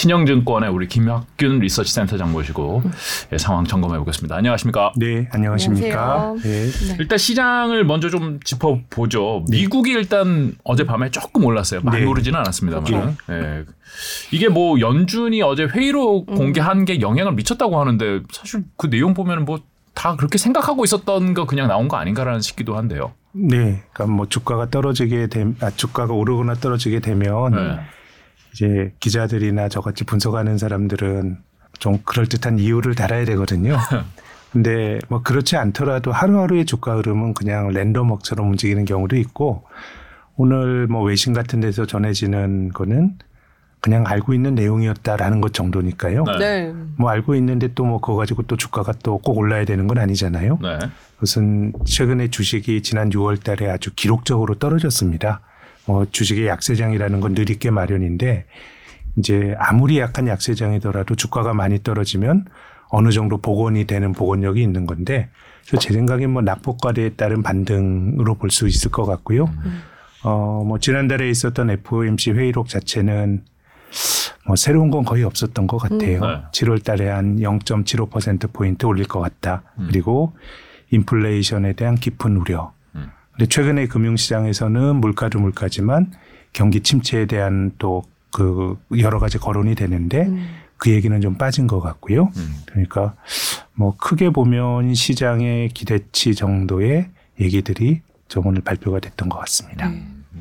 신영증권의 우리 김학균 리서치센터장 모시고 예, 상황 점검해 보겠습니다. 안녕하십니까? 네, 안녕하십니까? 네. 일단 시장을 먼저 좀 짚어보죠. 네. 미국이 일단 어젯밤에 조금 올랐어요. 많이 네. 오르지는 않았습니다만. 예. 이게 뭐 연준이 어제 회의록 공개한 게 영향을 미쳤다고 하는데 사실 그 내용 보면 뭐 다 그렇게 생각하고 있었던 거 그냥 나온 거 아닌가라는 싶기도 한데요. 네, 그러니까 뭐 주가가 오르거나 떨어지게 되면 네. 이제 기자들이나 저같이 분석하는 사람들은 좀 그럴 듯한 이유를 달아야 되거든요. 근데 뭐 그렇지 않더라도 하루하루의 주가 흐름은 그냥 랜덤워크처럼 움직이는 경우도 있고 오늘 뭐 외신 같은 데서 전해지는 거는 그냥 알고 있는 내용이었다라는 것 정도니까요. 네. 뭐 알고 있는데 또 뭐 그거 가지고 또 주가가 또 꼭 올라야 되는 건 아니잖아요. 네. 그것은 최근에 주식이 지난 6월 달에 아주 기록적으로 떨어졌습니다. 주식의 약세장이라는 건 늘 있게 마련인데 이제 아무리 약한 약세장이더라도 주가가 많이 떨어지면 어느 정도 복원이 되는 복원력이 있는 건데 제 생각엔 뭐 낙폭과대에 따른 반등으로 볼 수 있을 것 같고요. 뭐 지난달에 있었던 FOMC 회의록 자체는 뭐 새로운 건 거의 없었던 것 같아요. 네. 7월 달에 한 0.75%포인트 올릴 것 같다. 그리고 인플레이션에 대한 깊은 우려. 근데 최근에 금융시장에서는 물가도 물가지만 경기 침체에 대한 또 그 여러 가지 거론이 되는데 그 얘기는 좀 빠진 것 같고요. 그러니까 뭐 크게 보면 시장의 기대치 정도의 얘기들이 좀 오늘 발표가 됐던 것 같습니다.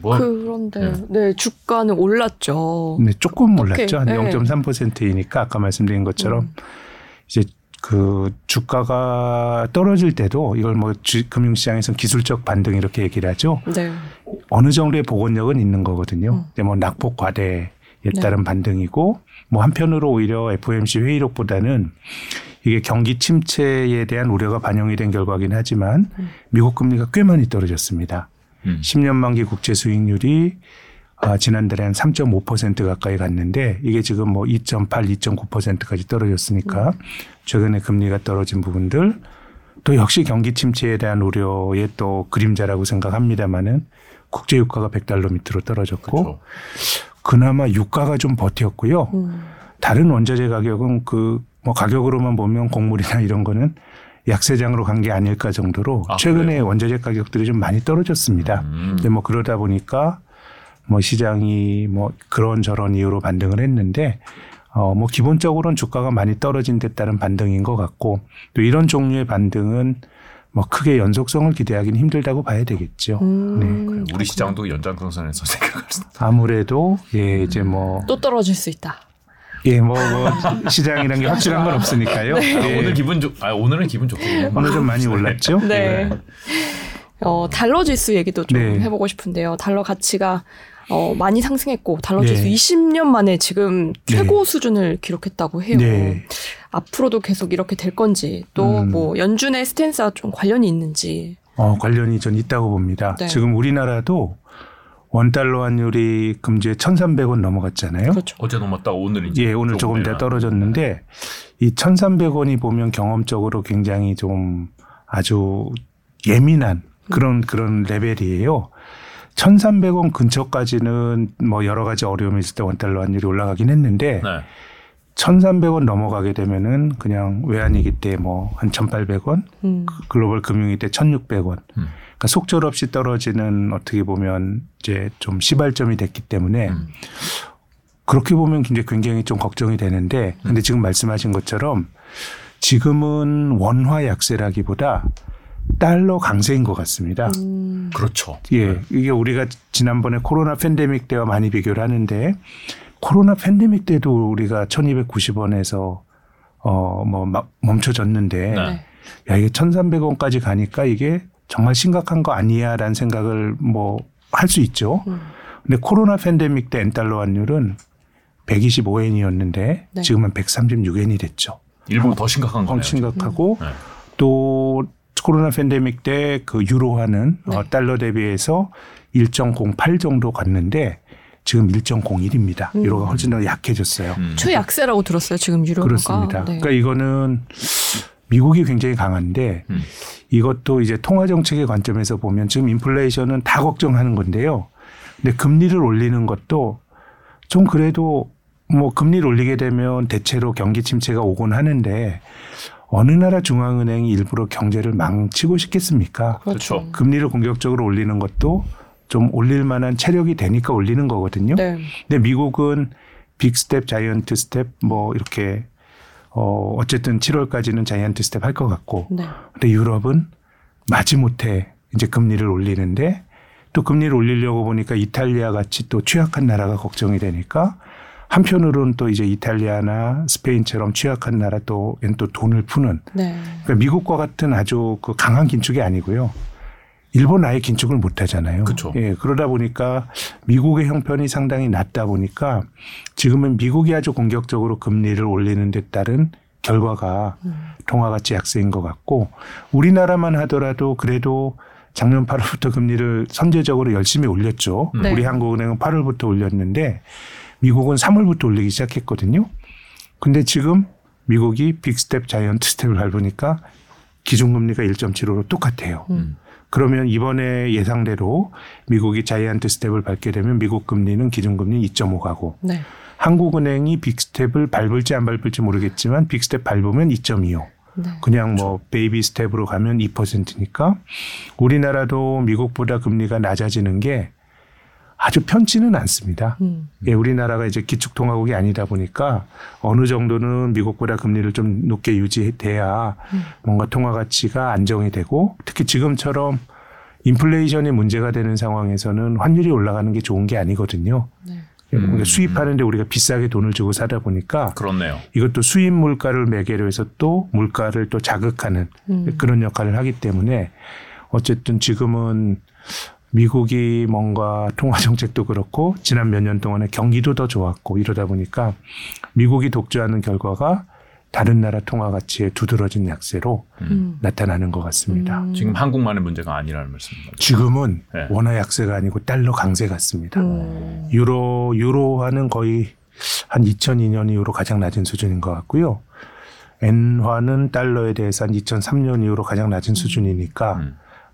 뭐? 그런데 네, 주가는 올랐죠. 네, 조금 올랐죠. 한 0.3%이니까 아까 말씀드린 것처럼 이제 그 주가가 떨어질 때도 이걸 뭐 금융시장에서는 기술적 반등 이렇게 얘기를 하죠. 네. 어느 정도의 복원력은 있는 거거든요. 이제 뭐 낙폭 과대에 따른 반등이고 뭐 한편으로 오히려 FOMC 회의록보다는 이게 경기 침체에 대한 우려가 반영이 된 결과긴 하지만 미국 금리가 꽤 많이 떨어졌습니다. 10년 만기 국채 수익률이 지난달에 한 3.5% 가까이 갔는데 이게 지금 뭐 2.8, 2.9%까지 떨어졌으니까 최근에 금리가 떨어진 부분들 또 역시 경기 침체에 대한 우려의 또 그림자라고 생각합니다마는 국제 유가가 100달러 밑으로 떨어졌고 그렇죠. 그나마 유가가 좀 버텼고요. 다른 원자재 가격은 그 뭐 가격으로만 보면 곡물이나 이런 거는 약세장으로 간 게 아닐까 정도로 최근에 그래요? 원자재 가격들이 좀 많이 떨어졌습니다. 근데 뭐 그러다 보니까 뭐 시장이 뭐 그런 저런 이유로 반등을 했는데 뭐 기본적으로는 주가가 많이 떨어진 데 따른 반등인 것 같고 또 이런 종류의 반등은 뭐 크게 연속성을 기대하기는 힘들다고 봐야 되겠죠. 네. 그래, 우리 시장도 연장선상에서 생각할 수 있다. 아무래도 예 이제 뭐 또 떨어질 수 있다. 예, 뭐 시장이란 게 확실한 건 없으니까요. 네. 오늘은 기분 좋고요. 오늘 좀 많이 올랐죠. 네. 네. 달러 지수 얘기도 좀 해보고 싶은데요. 달러 가치가 많이 상승했고 달러 지수 20년 만에 지금 최고 수준을 기록했다고 해요. 네. 앞으로도 계속 이렇게 될 건지 또 뭐 연준의 스탠스와 좀 관련이 있는지. 관련이 전 있다고 봅니다. 네. 지금 우리나라도 원달러 환율이 금주에 1,300원 넘어갔잖아요. 그렇죠. 어제 넘었다 오늘 이제. 예, 오늘 조금 더 떨어졌는데 이 1,300원이 보면 경험적으로 굉장히 좀 아주 예민한 그런 레벨이에요. 1,300원 근처까지는 뭐 여러 가지 어려움이 있을 때 원달러 환율이 올라가긴 했는데 1,300원 넘어가게 되면은 그냥 외환위기 때 뭐 한 1,800원, 글로벌 금융위기 때 1,600원. 그러니까 속절없이 떨어지는 어떻게 보면 이제 좀 시발점이 됐기 때문에 그렇게 보면 굉장히 좀 걱정이 되는데 근데 지금 말씀하신 것처럼 지금은 원화 약세라기보다 달러 강세인 것 같습니다. 그렇죠. 예, 이게 우리가 지난번에 코로나 팬데믹 때와 많이 비교를 하는데 코로나 팬데믹 때도 우리가 1,290원에서 막 멈춰졌는데 야 이게 1,300원까지 가니까 이게 정말 심각한 거 아니야라는 생각을 뭐 할 수 있죠. 근데 코로나 팬데믹 때 엔달러 환율은 125엔이었는데 지금은 136엔이 됐죠. 일본 더 심각한 거네요. 심각하고 또 코로나 팬데믹 때 그 유로화는 달러 대비해서 1.08 정도 갔는데 지금 1.01입니다. 유로가 훨씬 더 약해졌어요. 최약세라고 들었어요. 지금 유로가. 그렇습니다. 네. 그러니까 이거는 미국이 굉장히 강한데 이것도 이제 통화정책의 관점에서 보면 지금 인플레이션은 다 걱정하는 건데요. 근데 금리를 올리는 것도 좀 그래도 뭐 금리를 올리게 되면 대체로 경기 침체가 오곤 하는데 어느 나라 중앙은행이 일부러 경제를 망치고 싶겠습니까? 그렇죠. 금리를 공격적으로 올리는 것도 좀 올릴 만한 체력이 되니까 올리는 거거든요. 네. 근데 미국은 빅 스텝, 자이언트 스텝 뭐 이렇게 어쨌든 7월까지는 자이언트 스텝 할 것 같고, 네. 근데 유럽은 마지못해 이제 금리를 올리는데 또 금리를 올리려고 보니까 이탈리아 같이 또 취약한 나라가 걱정이 되니까 한편으로는 또 이제 이탈리아나 스페인처럼 취약한 나라 또 돈을 푸는. 네. 그러니까 미국과 같은 아주 그 강한 긴축이 아니고요. 일본 아예 긴축을 못 하잖아요. 그렇죠. 예, 그러다 보니까 미국의 형편이 상당히 낮다 보니까 지금은 미국이 아주 공격적으로 금리를 올리는 데 따른 결과가 동화같이 약세인 것 같고, 우리나라만 하더라도 그래도 작년 8월부터 금리를 선제적으로 열심히 올렸죠. 네. 우리 한국은행은 8월부터 올렸는데 미국은 3월부터 올리기 시작했거든요. 근데 지금 미국이 빅스텝, 자이언트 스텝을 밟으니까 기준금리가 1.75로 똑같아요. 그러면 이번에 예상대로 미국이 자이언트 스텝을 밟게 되면 미국 금리는 기준금리 2.5 가고, 네. 한국은행이 빅스텝을 밟을지 안 밟을지 모르겠지만 빅스텝 밟으면 2.25. 네. 그냥 뭐 베이비 스텝으로 가면 2%니까 우리나라도 미국보다 금리가 낮아지는 게 아주 편치는 않습니다. 예, 우리나라가 이제 기축통화국이 아니다 보니까 어느 정도는 미국보다 금리를 좀 높게 유지돼야 뭔가 통화 가치가 안정이 되고, 특히 지금처럼 인플레이션이 문제가 되는 상황에서는 환율이 올라가는 게 좋은 게 아니거든요. 네. 그러니까 수입하는데 우리가 비싸게 돈을 주고 사다 보니까 그렇네요. 이것도 수입 물가를 매개로 해서 또 물가를 또 자극하는 그런 역할을 하기 때문에 어쨌든 지금은 미국이 뭔가 통화 정책도 그렇고 지난 몇 년 동안에 경기도 더 좋았고 이러다 보니까 미국이 독주하는 결과가 다른 나라 통화 가치에 두드러진 약세로 나타나는 것 같습니다. 지금 한국만의 문제가 아니라는 말씀입니다. 지금은 네. 원화 약세가 아니고 달러 강세 같습니다. 유로화는 거의 한 2002년 이후로 가장 낮은 수준인 것 같고요. 엔화는 달러에 대해서 한 2003년 이후로 가장 낮은 수준이니까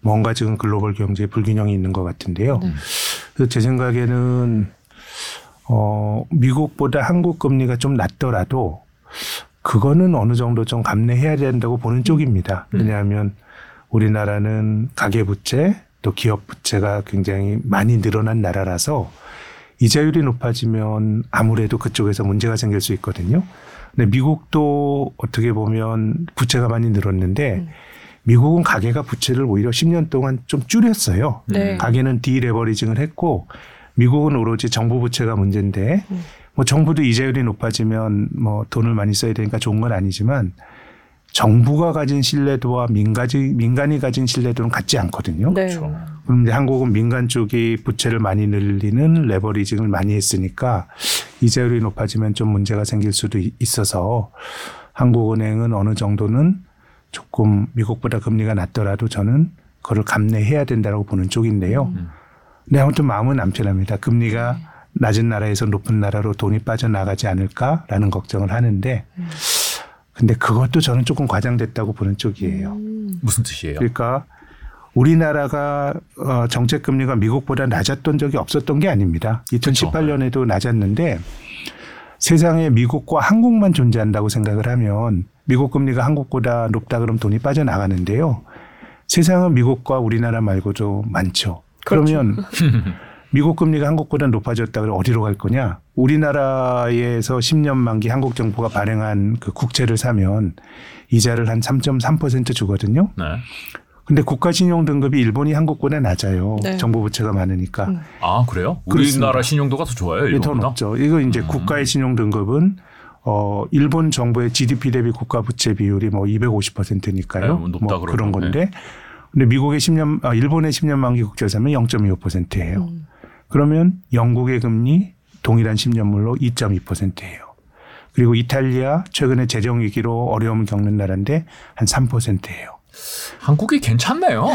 뭔가 지금 글로벌 경제에 불균형이 있는 것 같은데요. 네. 그래서 제 생각에는 미국보다 한국 금리가 좀 낮더라도 그거는 어느 정도 좀 감내해야 된다고 보는 쪽입니다. 왜냐하면 우리나라는 가계부채 또 기업부채가 굉장히 많이 늘어난 나라라서 이자율이 높아지면 아무래도 그쪽에서 문제가 생길 수 있거든요. 근데 미국도 어떻게 보면 부채가 많이 늘었는데 미국은 가계가 부채를 오히려 10년 동안 좀 줄였어요. 네. 가계는 디레버리징을 했고 미국은 오로지 정부 부채가 문제인데 뭐 정부도 이자율이 높아지면 뭐 돈을 많이 써야 되니까 좋은 건 아니지만 정부가 가진 신뢰도와 민간이 가진 신뢰도는 같지 않거든요. 네. 그렇죠. 그런데 한국은 민간 쪽이 부채를 많이 늘리는 레버리징을 많이 했으니까 이자율이 높아지면 좀 문제가 생길 수도 있어서 한국은행은 어느 정도는 조금 미국보다 금리가 낮더라도 저는 그걸 감내해야 된다고 보는 쪽인데요. 근데 아무튼 마음은 안 편합니다. 금리가 낮은 나라에서 높은 나라로 돈이 빠져나가지 않을까라는 걱정을 하는데 근데 그것도 저는 조금 과장됐다고 보는 쪽이에요. 무슨 뜻이에요? 그러니까 우리나라가 정책금리가 미국보다 낮았던 적이 없었던 게 아닙니다. 2018년에도 그렇죠. 낮았는데 세상에 미국과 한국만 존재한다고 생각을 하면 미국 금리가 한국보다 높다 그러면 돈이 빠져나가는데요. 세상은 미국과 우리나라 말고도 많죠. 그러면 그렇죠. 미국 금리가 한국보다 높아졌다 그러면 어디로 갈 거냐. 우리나라에서 10년 만기 한국 정부가 발행한 그 국채를 사면 이자를 한 3.3% 주거든요. 근데 국가신용등급이 일본이 한국보다 낮아요. 네. 정부 부채가 많으니까. 아, 그래요? 그렇습니다. 우리나라 신용도가 더 좋아요? 일본보다? 더 높죠. 이거 이제 국가의 신용등급은 일본 정부의 GDP 대비 국가 부채 비율이 뭐 250%니까요. 네, 높다 뭐 그런 건데. 네. 근데 미국의 일본의 10년 만기 국채를 사면 0.25%예요. 그러면 영국의 금리 동일한 10년물로 2.2%예요. 그리고 이탈리아 최근에 재정 위기로 어려움을 겪는 나라인데 한 3%예요. 한국이 괜찮네요.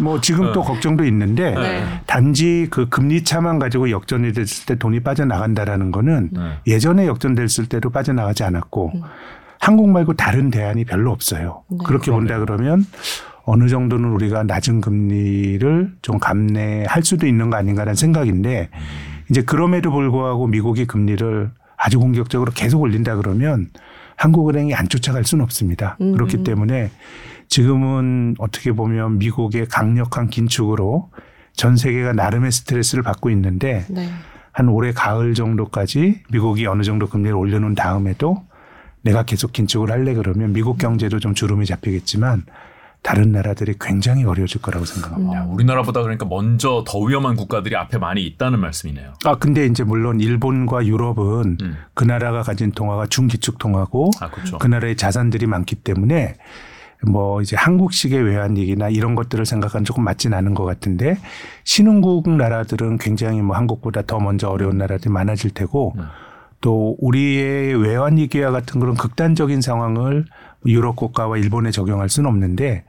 뭐 지금 또 걱정도 있는데 네. 단지 그 금리 차만 가지고 역전이 됐을 때 돈이 빠져나간다라는 거는 네. 예전에 역전됐을 때도 빠져나가지 않았고 한국 말고 다른 대안이 별로 없어요. 네. 그렇게 본다 그러면 어느 정도는 우리가 낮은 금리를 좀 감내할 수도 있는 거 아닌가라는 생각인데 이제 그럼에도 불구하고 미국이 금리를 아주 공격적으로 계속 올린다 그러면 한국은행이 안 쫓아갈 수는 없습니다. 그렇기 때문에 지금은 어떻게 보면 미국의 강력한 긴축으로 전 세계가 나름의 스트레스를 받고 있는데 네. 한 올해 가을 정도까지 미국이 어느 정도 금리를 올려놓은 다음에도 내가 계속 긴축을 할래 그러면 미국 경제도 좀 주름이 잡히겠지만 다른 나라들이 굉장히 어려워질 거라고 생각합니다. 우리나라보다 그러니까 먼저 더 위험한 국가들이 앞에 많이 있다는 말씀이네요. 아 근데 이제 물론 일본과 유럽은 그 나라가 가진 통화가 중기축 통화고 그렇죠. 그 나라의 자산들이 많기 때문에 뭐 이제 한국식의 외환위기나 이런 것들을 생각하면 조금 맞진 않은 것 같은데 신흥국 나라들은 굉장히 뭐 한국보다 더 먼저 어려운 나라들이 많아질 테고 또 우리의 외환위기와 같은 그런 극단적인 상황을 유럽 국가와 일본에 적용할 수는 없는데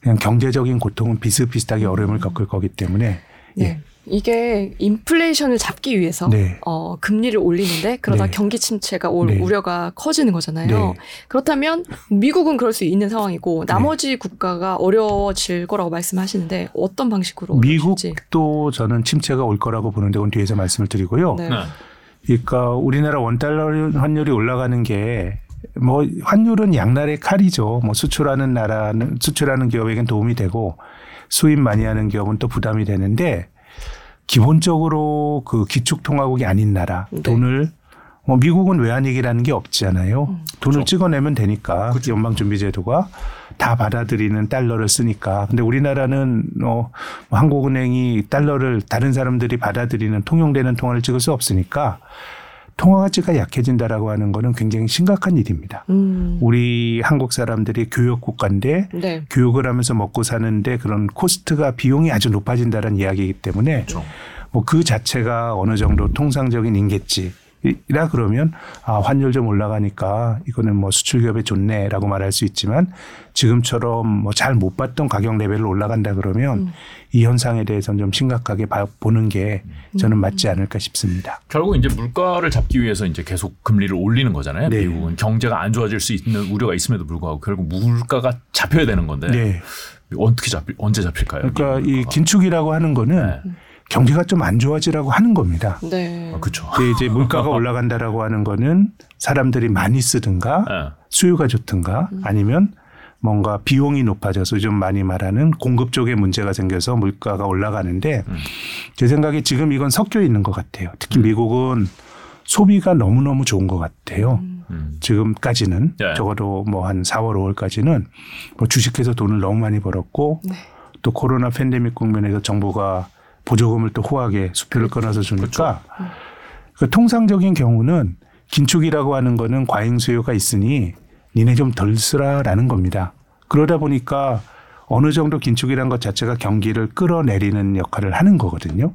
그냥 경제적인 고통은 비슷비슷하게 어려움을 겪을 거기 때문에 네. 예. 이게 인플레이션을 잡기 위해서 네. 금리를 올리는데 그러다 네. 경기 침체가 올 네. 우려가 커지는 거잖아요. 네. 그렇다면 미국은 그럴 수 있는 상황이고 나머지 네. 국가가 어려워질 거라고 말씀하시는데 어떤 방식으로 어려워질지. 미국도 저는 침체가 올 거라고 보는데 그건 뒤에서 말씀을 드리고요. 네. 네. 그러니까 우리나라 원달러 환율이 올라가는 게 뭐 환율은 양날의 칼이죠. 뭐 수출하는 나라는 수출하는 기업에겐 도움이 되고 수입 많이 하는 기업은 또 부담이 되는데 기본적으로 그 기축통화국이 아닌 나라 네. 돈을 뭐 미국은 외환위기라는 게 없잖아요. 돈을 그렇죠. 찍어내면 되니까 그렇죠. 연방준비제도가 다 받아들이는 달러를 쓰니까. 근데 우리나라는 한국은행이 달러를 다른 사람들이 받아들이는 통용되는 통화를 찍을 수 없으니까 통화 가치가 약해진다라고 하는 거는 굉장히 심각한 일입니다. 우리 한국 사람들이 교육 국가인데 네. 교육을 하면서 먹고 사는데 그런 코스트가 비용이 아주 높아진다는 이야기이기 때문에 그렇죠. 뭐 그 자체가 어느 정도 통상적인 인겠지라 그러면 아, 환율 좀 올라가니까 이거는 뭐 수출 기업에 좋네라고 말할 수 있지만 지금처럼 뭐 잘 못 봤던 가격 레벨로 올라간다 그러면 이 현상에 대해서는 좀 심각하게 보는 게 저는 맞지 않을까 싶습니다. 결국 이제 물가를 잡기 위해서 이제 계속 금리를 올리는 거잖아요. 네. 미국은 경제가 안 좋아질 수 있는 우려가 있음에도 불구하고 결국 물가가 잡혀야 되는 건데 네. 어떻게 언제 잡힐까요? 그러니까 이 긴축이라고 하는 거는 네. 경제가 좀 안 좋아지라고 하는 겁니다. 네. 아, 그렇죠. 이제 물가가 올라간다라고 하는 거는 사람들이 많이 쓰든가 네. 수요가 좋든가 아니면 뭔가 비용이 높아져서 좀 많이 말하는 공급 쪽에 문제가 생겨서 물가가 올라가는데 제 생각에 지금 이건 섞여 있는 것 같아요. 특히 미국은 소비가 너무너무 좋은 것 같아요. 지금까지는 네. 적어도 뭐 한 4월, 5월까지는 뭐 주식해서 돈을 너무 많이 벌었고 네. 또 코로나 팬데믹 국면에서 정부가 보조금을 또 호하게 수표를 끊어서 주니까 그렇죠. 그러니까 통상적인 경우는 긴축이라고 하는 거는 과잉 수요가 있으니 니네 좀 덜 쓰라라는 겁니다. 그러다 보니까 어느 정도 긴축이라는 것 자체가 경기를 끌어내리는 역할을 하는 거거든요.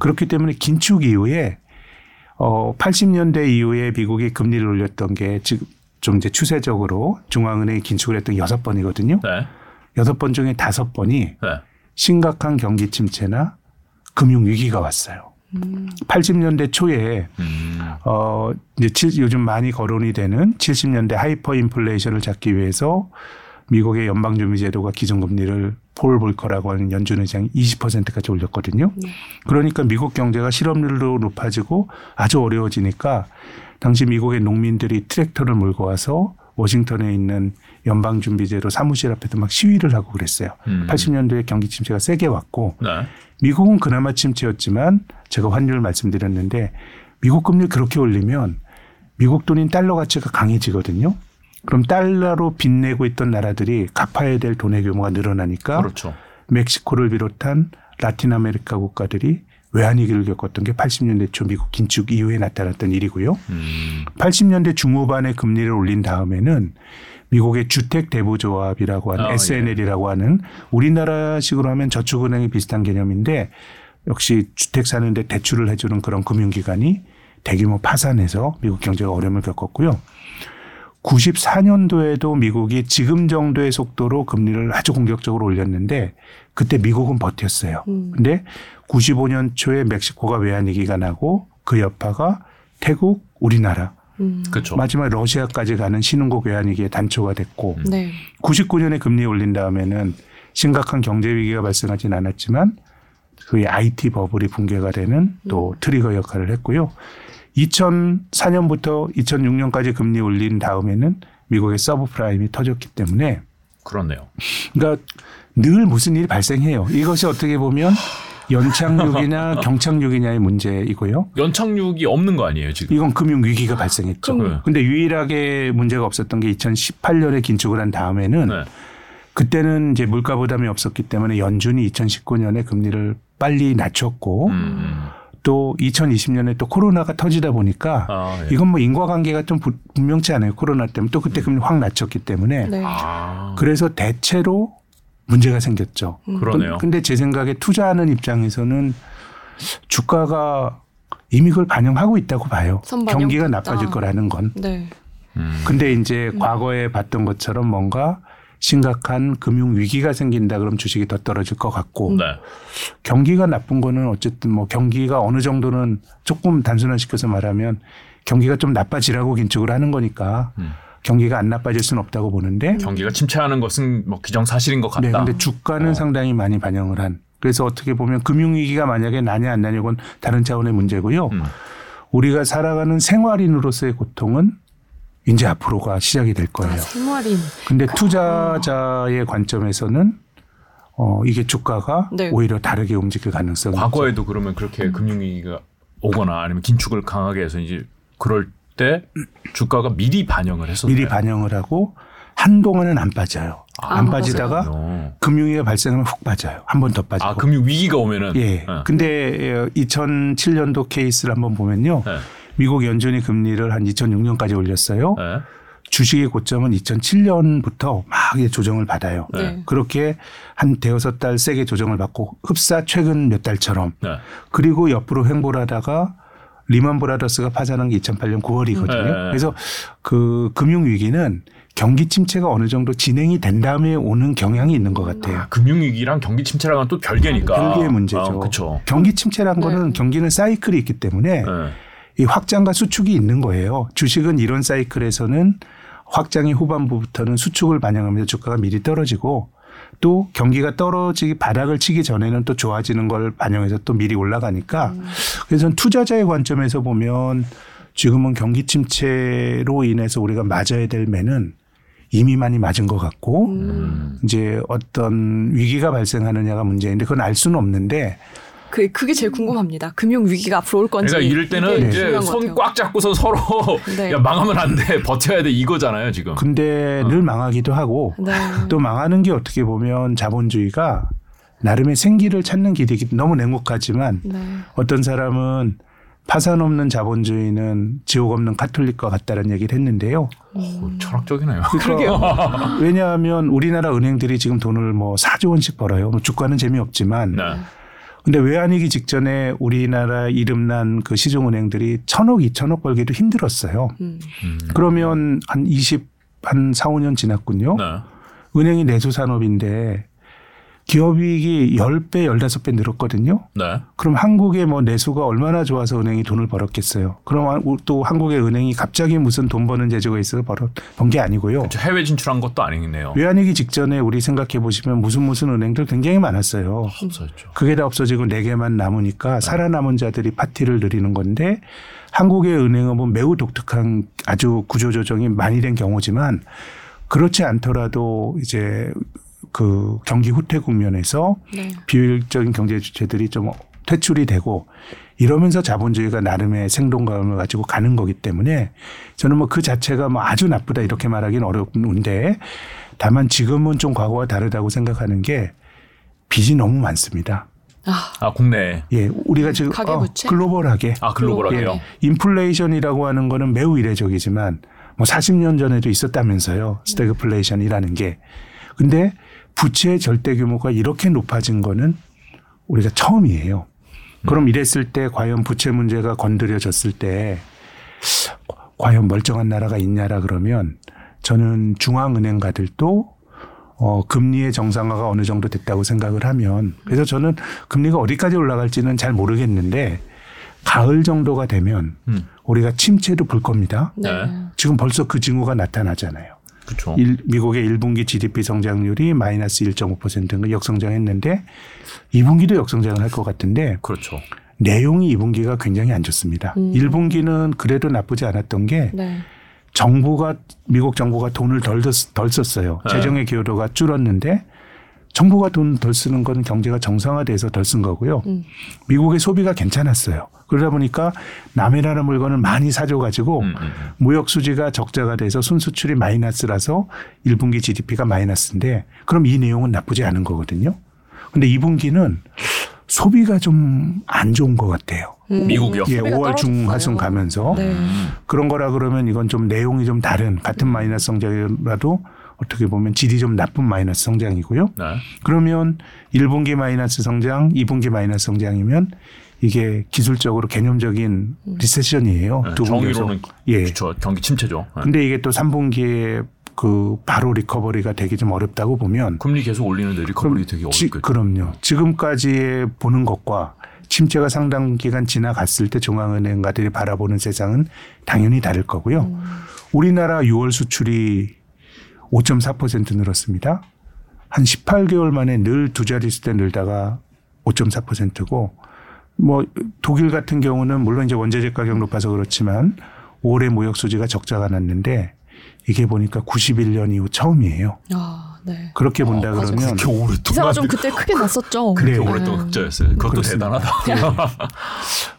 그렇기 때문에 긴축 이후에 80년대 이후에 미국이 금리를 올렸던 게 지금 좀 이제 추세적으로 중앙은행이 긴축을 했던 6번이거든요. 네. 6번 중에 5번이 네. 심각한 경기 침체나 금융위기가 왔어요. 80년대 초에 이제 요즘 많이 거론이 되는 70년대 하이퍼 인플레이션을 잡기 위해서 미국의 연방준비제도가 기준금리를 폴 볼커라고 하는 연준 의장이 20%까지 올렸거든요. 그러니까 미국 경제가 실업률도 높아지고 아주 어려워지니까 당시 미국의 농민들이 트랙터를 몰고 와서 워싱턴에 있는 연방준비제도 사무실 앞에서 막 시위를 하고 그랬어요. 80년도에 경기 침체가 세게 왔고 네. 미국은 그나마 침체였지만 제가 환율 말씀드렸는데 미국 금리 그렇게 올리면 미국 돈인 달러 가치가 강해지거든요. 그럼 달러로 빚내고 있던 나라들이 갚아야 될 돈의 규모가 늘어나니까 그렇죠. 멕시코를 비롯한 라틴 아메리카 국가들이 외환위기를 겪었던 게 80년대 초 미국 긴축 이후에 나타났던 일이고요. 80년대 중후반에 금리를 올린 다음에는 미국의 주택대부조합이라고 하는 SNL이라고 하는 우리나라식으로 하면 저축은행이 비슷한 개념인데 역시 주택 사는데 대출을 해주는 그런 금융기관이 대규모 파산해서 미국 경제가 어려움을 겪었고요. 94년도에도 미국이 지금 정도의 속도로 금리를 아주 공격적으로 올렸는데 그때 미국은 버텼어요. 근데 95년 초에 멕시코가 외환위기가 나고 그 여파가 태국, 우리나라. 그렇죠. 마지막 러시아까지 가는 신흥국 외환위기의 단초가 됐고 99년에 금리 올린 다음에는 심각한 경제위기가 발생하진 않았지만 소위 IT 버블이 붕괴가 되는 또 트리거 역할을 했고요. 2004년부터 2006년까지 금리 올린 다음에는 미국의 서브프라임이 터졌기 때문에. 그렇네요. 그러니까 늘 무슨 일이 발생해요. 이것이 어떻게 보면 연착륙이냐 경착륙이냐의 문제이고요. 연착륙이 없는 거 아니에요, 지금? 이건 금융위기가 발생했죠. 그런데 유일하게 문제가 없었던 게 2018년에 긴축을 한 다음에는 네. 그때는 이제 물가 부담이 없었기 때문에 연준이 2019년에 금리를 빨리 낮췄고 또 2020년에 또 코로나가 터지다 보니까 예. 이건 뭐 인과관계가 좀 분명치 않아요. 코로나 때문에 또 그때 금리 확 낮췄기 때문에 네. 그래서 대체로 문제가 생겼죠. 그러네요. 근데 제 생각에 투자하는 입장에서는 주가가 이미 그걸 반영하고 있다고 봐요. 경기가 나빠질 거라는 건. 네. 근데 이제 과거에 봤던 것처럼 뭔가 심각한 금융 위기가 생긴다 그러면 주식이 더 떨어질 것 같고 네. 경기가 나쁜 거는 어쨌든 뭐 경기가 어느 정도는 조금 단순화시켜서 말하면 경기가 좀 나빠지라고 긴축을 하는 거니까 경기가 안 나빠질 수는 없다고 보는데 경기가 침체하는 것은 뭐 기정사실인 것 같다. 네, 근데 주가는 상당히 많이 반영을 한. 그래서 어떻게 보면 금융 위기가 만약에 나냐 안 나냐 이건 다른 차원의 문제고요. 우리가 살아가는 생활인으로서의 고통은 이제 앞으로가 시작이 될 거예요. 생활인. 근데 투자자의 관점에서는 이게 주가가 네. 오히려 다르게 움직일 가능성이. 과거에도 있죠. 그러면 그렇게 금융위기가 오거나 아니면 긴축을 강하게 해서 이제 그럴 때 주가가 미리 반영을 했었나요? 미리 반영을 하고 한동안은 안 빠져요. 안 빠지다가 금융위기가 발생하면 훅 빠져요. 한 번 더 빠지고. 아, 금융위기가 오면은. 예. 네. 근데 2007년도 케이스를 한번 보면요. 네. 미국 연준이 금리를 한 2006년까지 올렸어요. 네. 주식의 고점은 2007년부터 막 조정을 받아요. 네. 그렇게 한 대여섯 달 세게 조정을 받고 흡사 최근 몇 달처럼. 네. 그리고 옆으로 횡보를 하다가 리먼 브라더스가 파산한 게 2008년 9월이거든요. 네. 그래서 그 금융위기는 경기 침체가 어느 정도 진행이 된 다음에 오는 경향이 있는 것 같아요. 아, 금융위기랑 경기 침체랑은 또 별개니까. 별개의 문제죠. 아, 그렇죠. 경기 침체란 거는 네. 경기는 사이클이 있기 때문에 네. 이 확장과 수축이 있는 거예요. 주식은 이런 사이클에서는 확장이 후반부부터는 수축을 반영하면서 주가가 미리 떨어지고 또 경기가 떨어지기 바닥을 치기 전에는 또 좋아지는 걸 반영해서 또 미리 올라가니까 그래서 투자자의 관점에서 보면 지금은 경기 침체로 인해서 우리가 맞아야 될 매는 이미 많이 맞은 것 같고 이제 어떤 위기가 발생하느냐가 문제인데 그건 알 수는 없는데 그게 제일 궁금합니다. 금융 위기가 앞으로 올 건지. 그러니까 이럴 때는 이제 손 꽉 잡고서 서로 네. 야, 망하면 안 돼. 버텨야 돼. 이거잖아요, 지금. 근데 늘 망하기도 하고 네. 또 망하는 게 어떻게 보면 자본주의가 나름의 생기를 찾는 길이기 너무 냉혹하지만 네. 어떤 사람은 파산 없는 자본주의는 지옥 없는 카톨릭과 같다는 얘기를 했는데요. 오, 철학적이네요. 그러니까 왜냐하면 우리나라 은행들이 지금 돈을 뭐 4조 원씩 벌어요. 뭐 주가는 재미없지만 네. 근데 외환위기 직전에 우리나라 이름난 그 시중은행들이 1,000억, 2,000억 벌기도 힘들었어요. 그러면 한 4, 5년 지났군요. 네. 은행이 내수산업인데 기업이익이 10배, 15배 늘었거든요. 네. 그럼 한국의 뭐 내수가 얼마나 좋아서 은행이 돈을 벌었겠어요. 그럼 또 한국의 은행이 갑자기 무슨 돈 버는 제도가 있어서 번 게 아니고요. 그렇죠. 해외 진출한 것도 아니겠네요. 외환위기 직전에 우리 생각해 보시면 무슨 은행들 굉장히 많았어요. 없어졌죠. 그게 다 없어지고 4개만 남으니까 네. 살아남은 자들이 파티를 누리는 건데 한국의 은행업은 매우 독특한 아주 구조조정이 많이 된 경우지만 그렇지 않더라도 이제 그 경기 후퇴 국면에서 네. 비효율적인 경제 주체들이 좀 퇴출이 되고 이러면서 자본주의가 나름의 생동감을 가지고 가는 거기 때문에 저는 뭐 그 자체가 뭐 아주 나쁘다 이렇게 말하기는 어려운데 다만 지금은 좀 과거와 다르다고 생각하는 게 빚이 너무 많습니다. 아 국내. 예, 우리가 지금 가계부채? 글로벌하게. 아 글로벌하게요. 예, 인플레이션이라고 하는 거는 매우 이례적이지만 뭐 40년 전에도 있었다면서요. 스태그플레이션이라는 게. 근데 부채의 절대 규모가 이렇게 높아진 거는 우리가 처음이에요. 그럼 이랬을 때 과연 부채 문제가 건드려졌을 때 과연 멀쩡한 나라가 있냐라 그러면 저는 중앙은행가들도 금리의 정상화가 어느 정도 됐다고 생각을 하면 그래서 저는 금리가 어디까지 올라갈지는 잘 모르겠는데 가을 정도가 되면 우리가 침체도 볼 겁니다. 네. 지금 벌써 그 징후가 나타나잖아요. 그렇죠. 미국의 1분기 GDP 성장률이 마이너스 1.5%인 걸 역성장했는데 2분기도 역성장을 할 것 같은데 그렇죠. 내용이 2분기가 굉장히 안 좋습니다. 1분기는 그래도 나쁘지 않았던 게 네. 정부가 미국 정부가 돈을 덜 썼어요. 네. 재정의 기여도가 줄었는데 정부가 돈 덜 쓰는 건 경제가 정상화돼서 덜 쓴 거고요. 미국의 소비가 괜찮았어요. 그러다 보니까 남이라는 물건을 많이 사줘가지고 무역 수지가 적자가 돼서 순수출이 마이너스라서 1분기 GDP가 마이너스인데 그럼 이 내용은 나쁘지 않은 거거든요. 근데 2분기는 소비가 좀 안 좋은 것 같아요. 미국이요? 예, 5월 중하순 가면서. 네. 그런 거라 그러면 이건 좀 내용이 좀 다른 같은 마이너스 성장이라도 어떻게 보면 질이 좀 나쁜 마이너스 성장이고요. 네. 그러면 1분기 마이너스 성장, 2분기 마이너스 성장이면 이게 기술적으로 개념적인 리세션이에요. 네, 두 정의로는 예. 그렇죠. 경기 침체죠. 네. 근데 이게 또 3분기에 그 바로 리커버리가 되기 좀 어렵다고 보면 금리 계속 올리는데 리커버리 되게 어렵겠죠. 그럼요. 지금까지 보는 것과 침체가 상당 기간 지나갔을 때 중앙은행가들이 바라보는 세상은 당연히 다를 거고요. 우리나라 6월 수출이 5.4% 늘었습니다. 한 18개월 만에 늘 두 자릿수 때 늘다가 5.4%고 뭐 독일 같은 경우는 물론 이제 원자재 가격 높아서 그렇지만 올해 무역 수지가 적자가 났는데 이게 보니까 91년 이후 처음이에요. 아, 네. 그렇게 본다 그러면 그렇게 오랫동안 기사가 좀 그때 크게 났었죠. 그렇게 오랫동안 흑자였어요. 그것도 그렇습니다. 대단하다. 네.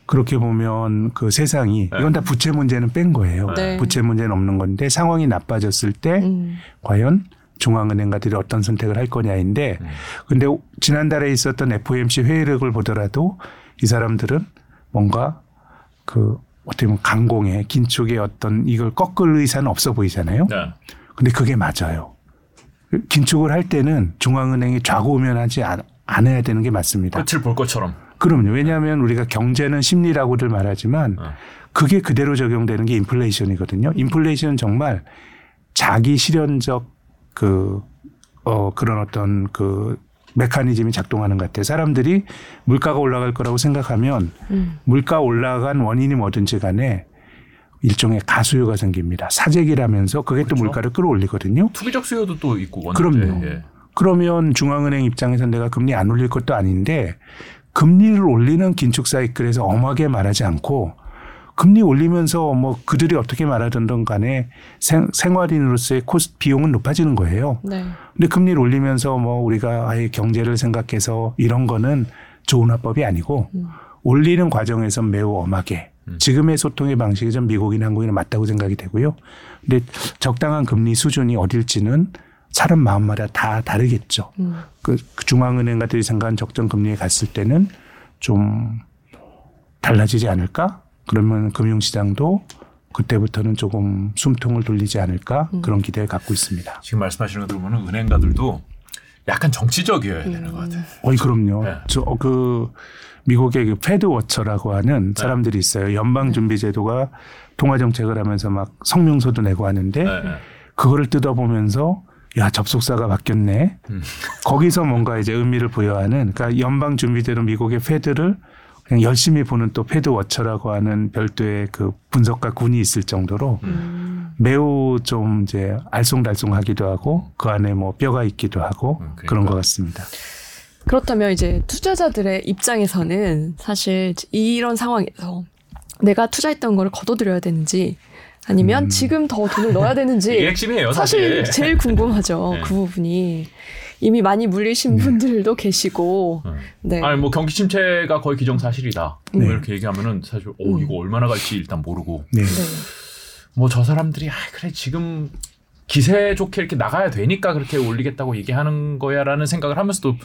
그렇게 보면 그 세상이 네. 이건 다 부채 문제는 뺀 거예요. 네. 부채 문제는 없는 건데 상황이 나빠졌을 때 과연 중앙은행가들이 어떤 선택을 할 거냐인데 근데 지난달에 있었던 FOMC 회의록을 보더라도 이 사람들은 뭔가 그 어떻게 보면 강공의 긴축의 어떤 이걸 꺾을 의사는 없어 보이잖아요. 네. 근데 그게 맞아요. 긴축을 할 때는 중앙은행이 좌고우면하지 않아야 되는 게 맞습니다. 끝을 볼 것처럼. 그럼요. 왜냐하면 우리가 경제는 심리라고들 말하지만 그게 그대로 적용되는 게 인플레이션이거든요. 인플레이션은 정말 자기 실현적 그런 어떤 그 메커니즘이 작동하는 것 같아요. 사람들이 물가가 올라갈 거라고 생각하면 물가 올라간 원인이 뭐든지 간에 일종의 가수요가 생깁니다. 사재기라면서 그게 그렇죠? 또 물가를 끌어올리거든요. 투기적 수요도 또 있고. 원인데. 그럼요. 예. 그러면 중앙은행 입장에서는 내가 금리 안 올릴 것도 아닌데 금리를 올리는 긴축 사이클에서 엄하게 말하지 않고 금리 올리면서 뭐 그들이 어떻게 말하든 간에 생활인으로서의 코스트 비용은 높아지는 거예요. 네. 근데 금리를 올리면서 뭐 우리가 아예 경제를 생각해서 이런 거는 좋은 화법이 아니고 올리는 과정에서 매우 엄하게 지금의 소통의 방식이 좀 미국이나 한국이나 맞다고 생각이 되고요. 근데 적당한 금리 수준이 어딜지는 사람 마음마다 다 다르겠죠. 그 중앙은행 같은 생각한 적정 금리에 갔을 때는 좀 달라지지 않을까? 그러면 금융시장도 그때부터는 조금 숨통을 돌리지 않을까 그런 기대를 갖고 있습니다. 지금 말씀하시는 거 보면 은행가들도 약간 정치적이어야 되는 것 같아요. 그럼요. 네. 그 미국의 그 패드워처라고 하는 사람들이 있어요. 연방준비제도가 통화정책을 하면서 막 성명서도 내고 하는데 그거를 뜯어보면서 야 접속사가 바뀌었네. 거기서 뭔가 이제 의미를 부여하는 그러니까 연방준비제도 미국의 패드를 그냥 열심히 보는 또 패드워처라고 하는 별도의 그 분석가 군이 있을 정도로 매우 좀 이제 알쏭달쏭하기도 하고 그 안에 뭐 뼈가 있기도 하고 그러니까. 그런 것 같습니다. 그렇다면 이제 투자자들의 입장에서는 사실 이런 상황에서 내가 투자했던 거를 거둬들여야 되는지 아니면 지금 더 돈을 넣어야 되는지 이게 핵심이에요, 사실 제일 궁금하죠. 네. 그 부분이. 이미 많이 물리신 분들도 계시고, 네. 아니 뭐 경기 침체가 거의 기정사실이다. 네. 이렇게 얘기하면은 사실 오 이거 얼마나 갈지 일단 모르고, 네. 뭐 저 사람들이 아 그래 지금 기세 좋게 이렇게 나가야 되니까 그렇게 올리겠다고 얘기하는 거야라는 생각을 하면서도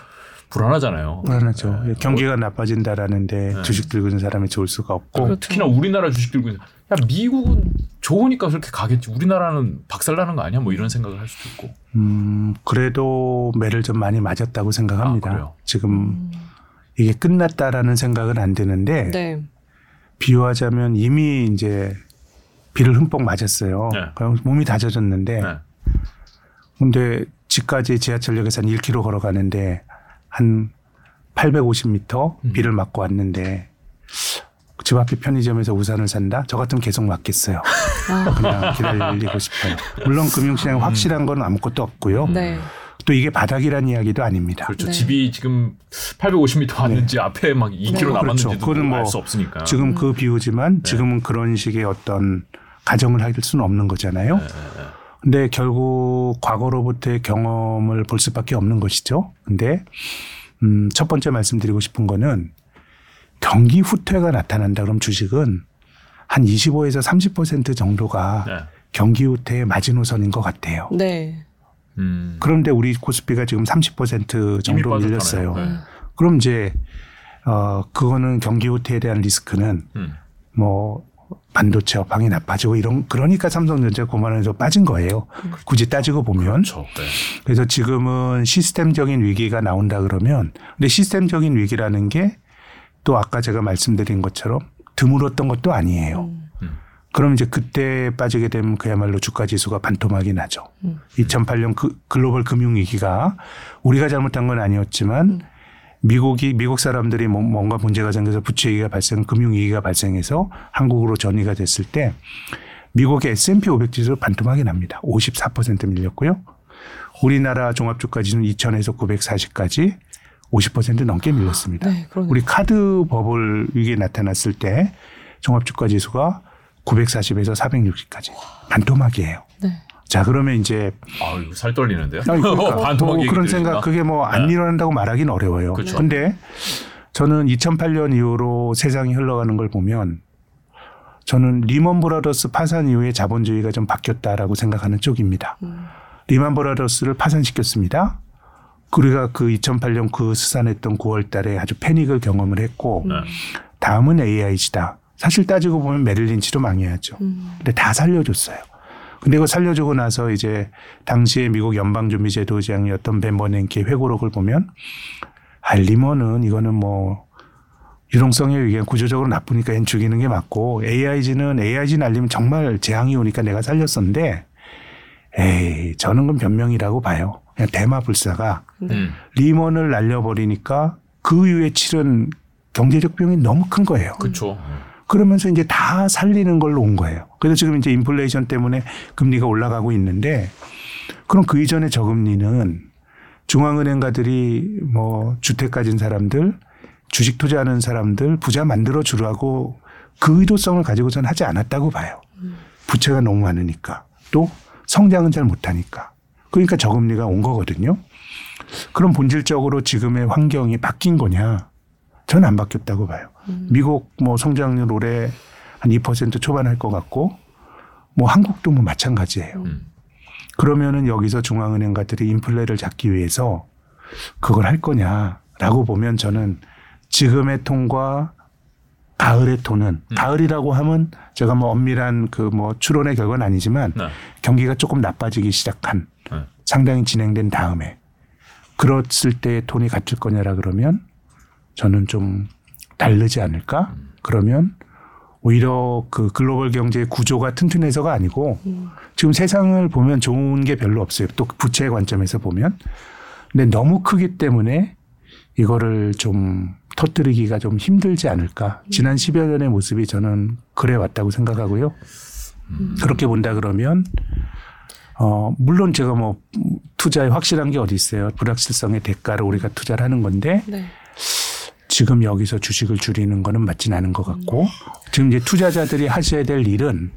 불안하잖아요. 불안하죠. 네. 경기가 나빠진다라는데 네. 주식 들고 있는 사람이 좋을 수가 없고, 그렇죠. 특히나 우리나라 주식 들고 있는 야 미국은 좋으니까 그렇게 가겠지. 우리나라는 박살나는 거 아니야? 뭐 이런 생각을 할 수도 있고. 그래도 매를 좀 많이 맞았다고 생각합니다. 아, 지금 이게 끝났다라는 생각은 안 드는데 네. 비유하자면 이미 이제 비를 흠뻑 맞았어요. 네. 그럼 몸이 다 젖었는데 근데 집까지 지하철역에서 한 1km 걸어가는데 한 850m 비를 맞고 왔는데 집 앞에 편의점에서 우산을 산다? 저 같으면 계속 맞겠어요. 그냥 기다리고 싶어요. 물론 금융시장에 확실한 건 아무것도 없고요. 네. 또 이게 바닥이라는 이야기도 아닙니다. 그렇죠. 네. 집이 지금 850m 왔는지 네. 앞에 막 2km 남았는지도 그렇죠. 그건 뭐 알 수 없으니까. 지금 그 비유지만 지금은 그런 식의 어떤 가정을 할 수는 없는 거잖아요. 근데 결국 과거로부터의 경험을 볼 수밖에 없는 것이죠. 근데 첫 번째 말씀드리고 싶은 거는 경기 후퇴가 나타난다 그러면 주식은 한 25에서 30% 정도가 경기 후퇴의 마지노선인 것 같아요. 네. 그런데 우리 코스피가 지금 30% 정도 밀렸어요. 네. 그럼 이제 그거는 경기 후퇴에 대한 리스크는 뭐 반도체 업황이 나빠지고 이런 그러니까 삼성전자가 9만 원에서 빠진 거예요. 굳이 따지고 보면. 그렇죠. 네. 그래서 지금은 시스템적인 위기가 나온다 그러면 근데 시스템적인 위기라는 게 또 아까 제가 말씀드린 것처럼 드물었던 것도 아니에요. 그럼 이제 그때 빠지게 되면 그야말로 주가지수가 반토막이 나죠. 2008년 글로벌 금융위기가 우리가 잘못한 건 아니었지만 미국 사람들이 뭔가 문제가 생겨서 부채위기가 발생, 금융위기가 발생해서 한국으로 전이가 됐을 때 미국의 S&P 500 지수 반토막이 납니다. 54% 밀렸고요. 우리나라 종합주가지수는 2000에서 940까지 50% 넘게 밀렸습니다. 네, 우리 카드 버블 위기에 나타났을 때 종합주가지수가 940에서 460까지 반토막이에요. 네. 자, 그러면 이제. 아, 이거 살 떨리는데요? 그러니까 반토막이 그런 생각, 그게 뭐 안 일어난다고 말하기는 어려워요. 그렇죠. 근데 저는 2008년 이후로 세상이 흘러가는 걸 보면 저는 리먼 브라더스 파산 이후에 자본주의가 좀 바뀌었다라고 생각하는 쪽입니다. 리먼 브라더스를 파산시켰습니다. 우리가 그 2008년 그 수산했던 9월 달에 아주 패닉을 경험을 했고 다음은 AI지다. 사실 따지고 보면 메릴린치도 망해야죠. 근데 다 살려줬어요. 근데 이거 살려주고 나서 이제 당시에 미국 연방준비제도장이었던 벤 버냉키의 회고록을 보면 리먼은 이거는 뭐 유동성에 의해 구조적으로 나쁘니까 얜 죽이는 게 맞고 AIG 날리면 정말 재앙이 오니까 내가 살렸었는데 에이 저는 그건 변명이라고 봐요. 그냥 대마불사가 리먼을 날려버리니까 그 이후에 치른 경제적 비용이 너무 큰 거예요. 그렇죠. 그러면서 이제 다 살리는 걸로 온 거예요. 그래서 지금 이제 인플레이션 때문에 금리가 올라가고 있는데 그럼 그 이전의 저금리는 중앙은행가들이 뭐 주택 가진 사람들, 주식 투자하는 사람들 부자 만들어 주라고 그 의도성을 가지고선 하지 않았다고 봐요. 부채가 너무 많으니까 또 성장은 잘 못하니까 그러니까 저금리가 온 거거든요. 그럼 본질적으로 지금의 환경이 바뀐 거냐? 전 안 바뀌었다고 봐요. 미국 뭐 성장률 올해 한 2% 초반 할 것 같고, 뭐 한국도 뭐 마찬가지예요. 그러면은 여기서 중앙은행가들이 인플레를 잡기 위해서 그걸 할 거냐라고 보면 저는 지금의 톤과 가을의 톤은 가을이라고 하면 제가 뭐 엄밀한 그 뭐 추론의 결과는 아니지만 경기가 조금 나빠지기 시작한 상당히 진행된 다음에 그랬을 때의 톤이 같을 거냐라 그러면 저는 좀 다르지 않을까? 그러면 오히려 그 글로벌 경제의 구조가 튼튼해서가 아니고 지금 세상을 보면 좋은 게 별로 없어요. 또 부채의 관점에서 보면. 근데 너무 크기 때문에 이거를 좀 터뜨리기가 좀 힘들지 않을까. 지난 10여 년의 모습이 저는 그래 왔다고 생각하고요. 그렇게 본다 그러면 물론 제가 뭐 투자에 확실한 게 어디 있어요. 불확실성의 대가로 우리가 투자를 하는 건데 지금 여기서 주식을 줄이는 거는 맞진 않은 것 같고 지금 이제 투자자들이 하셔야 될 일은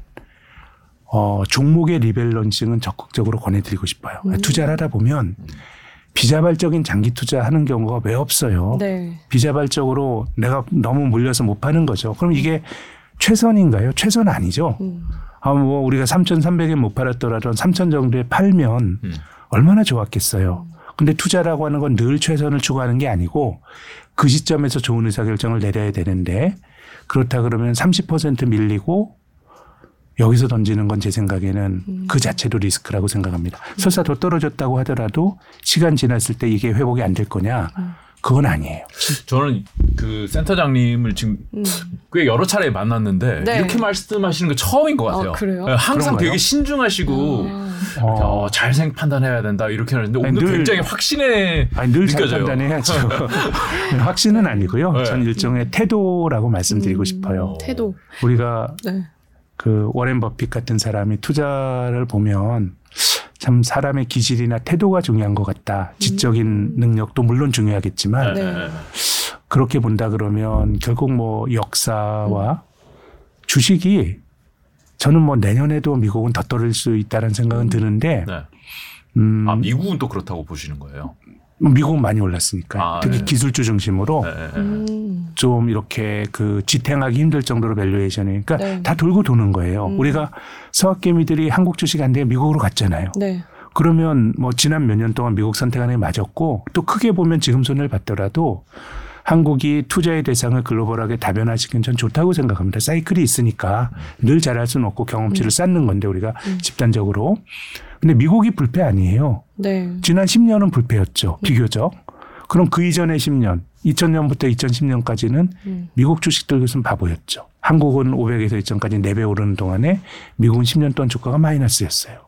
종목의 리밸런싱은 적극적으로 권해드리고 싶어요. 투자를 하다 보면 비자발적인 장기 투자하는 경우가 왜 없어요. 네. 비자발적으로 내가 너무 물려서 못 파는 거죠. 그럼 이게 최선인가요? 최선 아니죠. 뭐 우리가 3,300엔 못 팔았더라도 3,000 정도에 팔면 얼마나 좋았겠어요. 근데 투자라고 하는 건 늘 최선을 추구하는 게 아니고 그 시점에서 좋은 의사결정을 내려야 되는데 그렇다 그러면 30% 밀리고 여기서 던지는 건 제 생각에는 그 자체도 리스크라고 생각합니다. 설사 더 떨어졌다고 하더라도 시간 지났을 때 이게 회복이 안 될 거냐. 그건 아니에요. 저는 그 센터장님을 지금 꽤 여러 차례 만났는데 이렇게 말씀하시는 게 처음인 것 같아요. 그래요? 항상 그런가요? 되게 신중하시고 잘 판단해야 된다 이렇게 하는데 오늘 굉장히 확신에 느껴져요. 잘 판단해야죠. 확신은 아니고요. 전 일종의 태도라고 말씀드리고 싶어요. 태도. 우리가 그 워렌 버핏 같은 사람이 투자를 보면 참 사람의 기질이나 태도가 중요한 것 같다. 지적인 능력도 물론 중요하겠지만 네. 그렇게 본다 그러면 결국 뭐 역사와 주식이 저는 뭐 내년에도 미국은 더 떨어질 수 있다는 생각은 드는데 네. 아, 미국은 또 그렇다고 보시는 거예요? 미국은 많이 올랐으니까. 아, 특히 네. 기술주 중심으로 네. 좀 이렇게 그 지탱하기 힘들 정도로 밸류에이션이. 그러니까 네. 다 돌고 도는 거예요. 우리가 서학개미들이 한국 주식 안 되면 미국으로 갔잖아요. 네. 그러면 뭐 지난 몇 년 동안 미국 선택안에 맞았고 또 크게 보면 지금 손을 봤더라도 한국이 투자의 대상을 글로벌하게 다변화시키는 전 좋다고 생각합니다. 사이클이 있으니까 늘 잘할 수는 없고 경험치를 쌓는 건데 우리가 집단적으로. 근데 미국이 불패 아니에요. 네. 지난 10년은 불패였죠. 비교적. 그럼 그 이전의 10년, 2000년부터 2010년까지는 미국 주식들 것은 바보였죠. 한국은 500에서 2000까지 4배 오르는 동안에 미국은 10년 동안 주가가 마이너스였어요.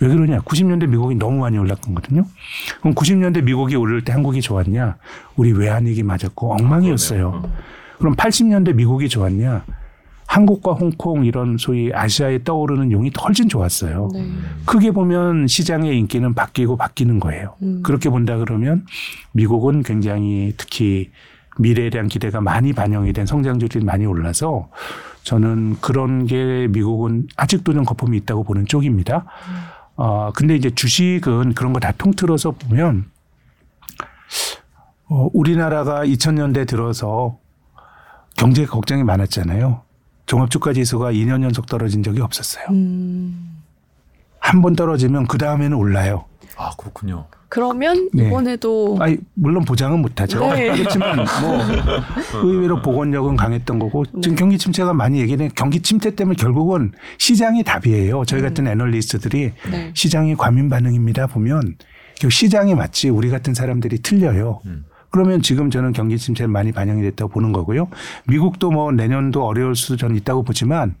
왜 그러냐? 90년대 미국이 너무 많이 올랐거든요. 그럼 90년대 미국이 오를 때 한국이 좋았냐? 우리 외환위기 맞았고 엉망이었어요. 그럼 80년대 미국이 좋았냐? 한국과 홍콩 이런 소위 아시아에 떠오르는 용이 훨씬 좋았어요. 네. 크게 보면 시장의 인기는 바뀌고 바뀌는 거예요. 그렇게 본다 그러면 미국은 굉장히 특히 미래에 대한 기대가 많이 반영이 된 성장주들이 많이 올라서 저는 그런 게 미국은 아직도 좀 거품이 있다고 보는 쪽입니다. 근데 이제 주식은 그런 거 다 통틀어서 보면 우리나라가 2000년대 들어서 경제 걱정이 많았잖아요. 종합주가지수가 2년 연속 떨어진 적이 없었어요. 한 번 떨어지면 그 다음에는 올라요. 아 그렇군요. 그러면 네. 이번에도 아니 물론 보장은 못하죠. 네. 그렇지만 뭐 의외로 보건력은 강했던 거고 네. 지금 경기 침체가 많이 얘기되는 경기 침체 때문에 결국은 시장이 답이에요. 저희 같은 애널리스트들이 네. 시장이 과민 반응입니다 보면 시장이 맞지 우리 같은 사람들이 틀려요. 그러면 지금 저는 경기 침체는 많이 반영이 됐다고 보는 거고요. 미국도 뭐 내년도 어려울 수도 전 있다고 보지만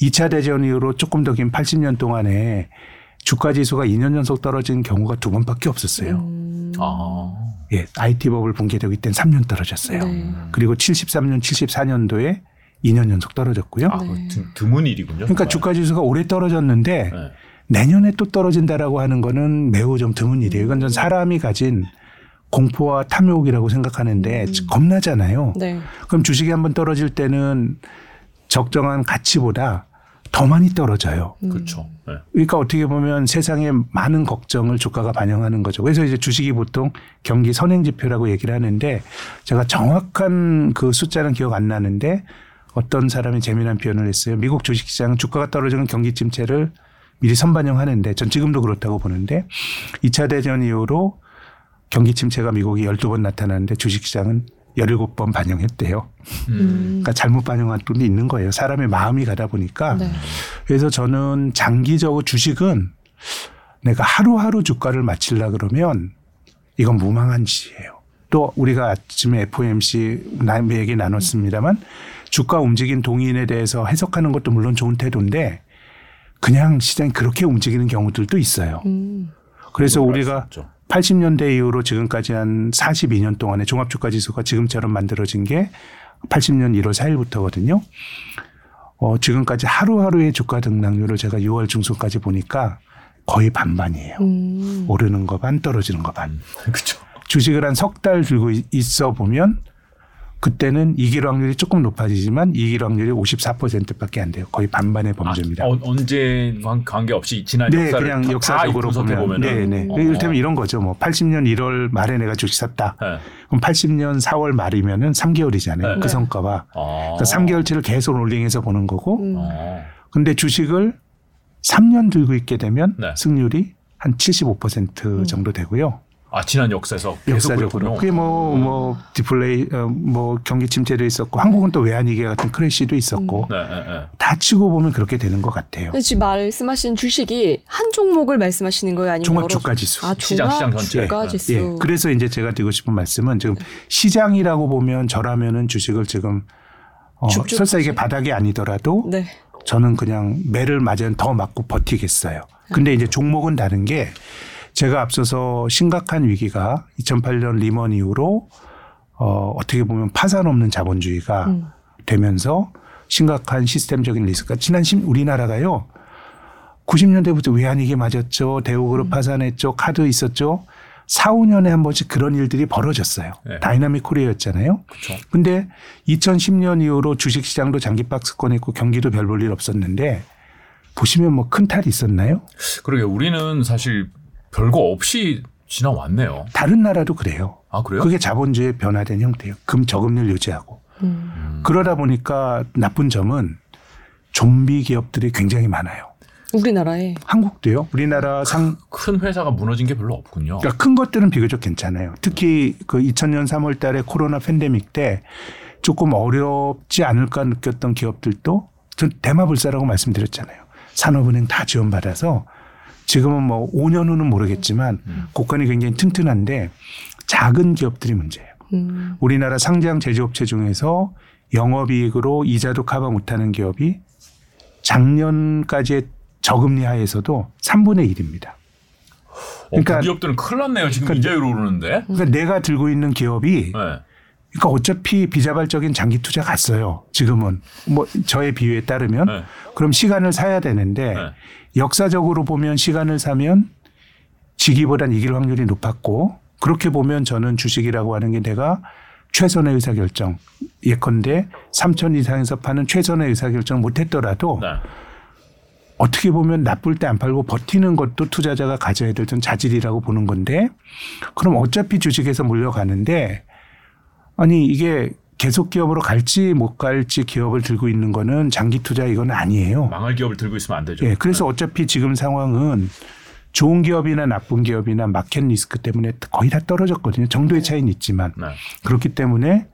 2차 대전 이후로 조금 더 긴 80년 동안에 주가지수가 2년 연속 떨어진 경우가 2번밖에 없었어요. 아. 예, IT 버블 붕괴되고 이때는 3년 떨어졌어요. 네. 그리고 73년, 74년도에 2년 연속 떨어졌고요. 아, 네. 드문 일이군요. 그러니까 주가지수가 오래 떨어졌는데 네. 내년에 또 떨어진다라고 하는 거는 매우 좀 드문 일이에요. 이건 전 사람이 가진 공포와 탐욕이라고 생각하는데 겁나잖아요. 네. 그럼 주식이 한번 떨어질 때는 적정한 가치보다 더 많이 떨어져요. 그렇죠. 네. 그러니까 어떻게 보면 세상의 많은 걱정을 주가가 반영하는 거죠. 그래서 이제 주식이 보통 경기 선행지표라고 얘기를 하는데 제가 정확한 그 숫자는 기억 안 나는데 어떤 사람이 재미난 표현을 했어요. 미국 주식시장은 주가가 떨어지는 경기 침체를 미리 선반영하는데 전 지금도 그렇다고 보는데 2차 대전 이후로 경기 침체가 미국이 12번 나타나는데 주식시장은 17번 반영했대요. 그러니까 잘못 반영한 돈이 있는 거예요. 사람의 마음이 가다 보니까. 네. 그래서 저는 장기적으로 주식은 내가 하루하루 주가를 맞추려 그러면 이건 무망한 짓이에요. 또 우리가 아침에 FOMC 얘기 나눴습니다만 주가 움직인 동인에 대해서 해석하는 것도 물론 좋은 태도인데 그냥 시장이 그렇게 움직이는 경우들도 있어요. 그래서 우리가 80년대 이후로 지금까지 한 42년 동안의 종합주가지수가 지금처럼 만들어진 게 80년 1월 4일부터거든요. 지금까지 하루하루의 주가 등락률을 제가 6월 중순까지 보니까 거의 반반이에요. 오르는 거 반, 떨어지는 거 반. 그렇죠. 주식을 한 석 달 들고 있어 보면 그때는 이길 확률이 조금 높아지지만 이길 확률이 54%밖에 안 돼요. 거의 반반의 범주입니다. 아, 언제와 관계없이 지난 네, 역사를 그냥 역사적으로 보면 네. 이를테면 이런 거죠. 뭐 80년 1월 말에 내가 주식 샀다. 네. 그럼 80년 4월 말이면은 3개월이잖아요. 네. 그 성과가. 아. 그러니까 3개월치를 계속 롤링해서 보는 거고. 근데 주식을 3년 들고 있게 되면 네. 승률이 한 75% 정도 되고요. 아, 지난 역사에서 역사적으로. 그게 뭐 디플레이, 뭐 경기 침체도 있었고 한국은 또 외환위기 같은 크래시도 있었고 다 치고 보면 그렇게 되는 것 같아요. 지금 말씀하신 주식이 한 종목을 말씀하시는 거예요? 아니면 종합주가지수. 아, 시장 전체. 주가지수. 예. 그래서 이제 제가 드리고 싶은 말씀은 지금 시장이라고 보면 저라면은 주식을 지금 설사 이게 바닥이 아니더라도 네. 저는 그냥 매를 맞으면 더 맞고 버티겠어요. 근데 이제 종목은 다른 게 제가 앞서서 심각한 위기가 2008년 리먼 이후로 어떻게 보면 파산 없는 자본주의가 되면서 심각한 시스템적인 리스크가 지난 우리나라가요. 90년대부터 외환위기 맞았죠. 대우그룹 파산했죠. 카드 있었죠. 4, 5년에 한 번씩 그런 일들이 벌어졌어요. 네. 다이나믹 코리아였잖아요. 그런데 2010년 이후로 주식시장도 장기 박스권했고 경기도 별 볼 일 없었는데 보시면 뭐 큰 탈이 있었나요? 그러게 우리는 사실 별거 없이 지나왔네요. 다른 나라도 그래요. 아, 그래요? 그게 자본주의의 변화된 형태예요. 저금리를 유지하고. 그러다 보니까 나쁜 점은 좀비 기업들이 굉장히 많아요. 우리나라에. 한국도요. 우리나라 큰 회사가 무너진 게 별로 없군요. 그러니까 큰 것들은 비교적 괜찮아요. 특히 그 2000년 3월 달에 코로나 팬데믹 때 조금 어렵지 않을까 느꼈던 기업들도 전 대마불사라고 말씀드렸잖아요. 산업은행 다 지원받아서 지금은 뭐 5년 후는 모르겠지만 국간이 굉장히 튼튼한데 작은 기업들이 문제예요. 우리나라 상장 제조업체 중에서 영업이익으로 이자도 커버 못하는 기업이 작년까지의 저금리 하에서도 3분의 1입니다. 그러니까 그 기업들은 큰일 났네요. 지금 그러니까 이자율 오르는데. 그러니까 내가 들고 있는 기업이 네. 그러니까 어차피 비자발적인 장기 투자 갔어요. 지금은. 뭐 저의 비유에 따르면. 네. 그럼 시간을 사야 되는데 네. 역사적으로 보면 시간을 사면 지기보단 이길 확률이 높았고 그렇게 보면 저는 주식이라고 하는 게 내가 최선의 의사결정 예컨대 3천 이상에서 파는 최선의 의사결정 못했더라도 네. 어떻게 보면 나쁠 때 안 팔고 버티는 것도 투자자가 가져야 될 자질이라고 보는 건데 그럼 어차피 주식에서 몰려가는데 아니 이게 계속 기업으로 갈지 못 갈지 기업을 들고 있는 거는 장기 투자 이건 아니에요. 망할 기업을 들고 있으면 안 되죠. 네, 그래서 네. 어차피 지금 상황은 좋은 기업이나 나쁜 기업이나 마켓 리스크 때문에 거의 다 떨어졌거든요. 정도의 차이는 있지만. 네. 그렇기 때문에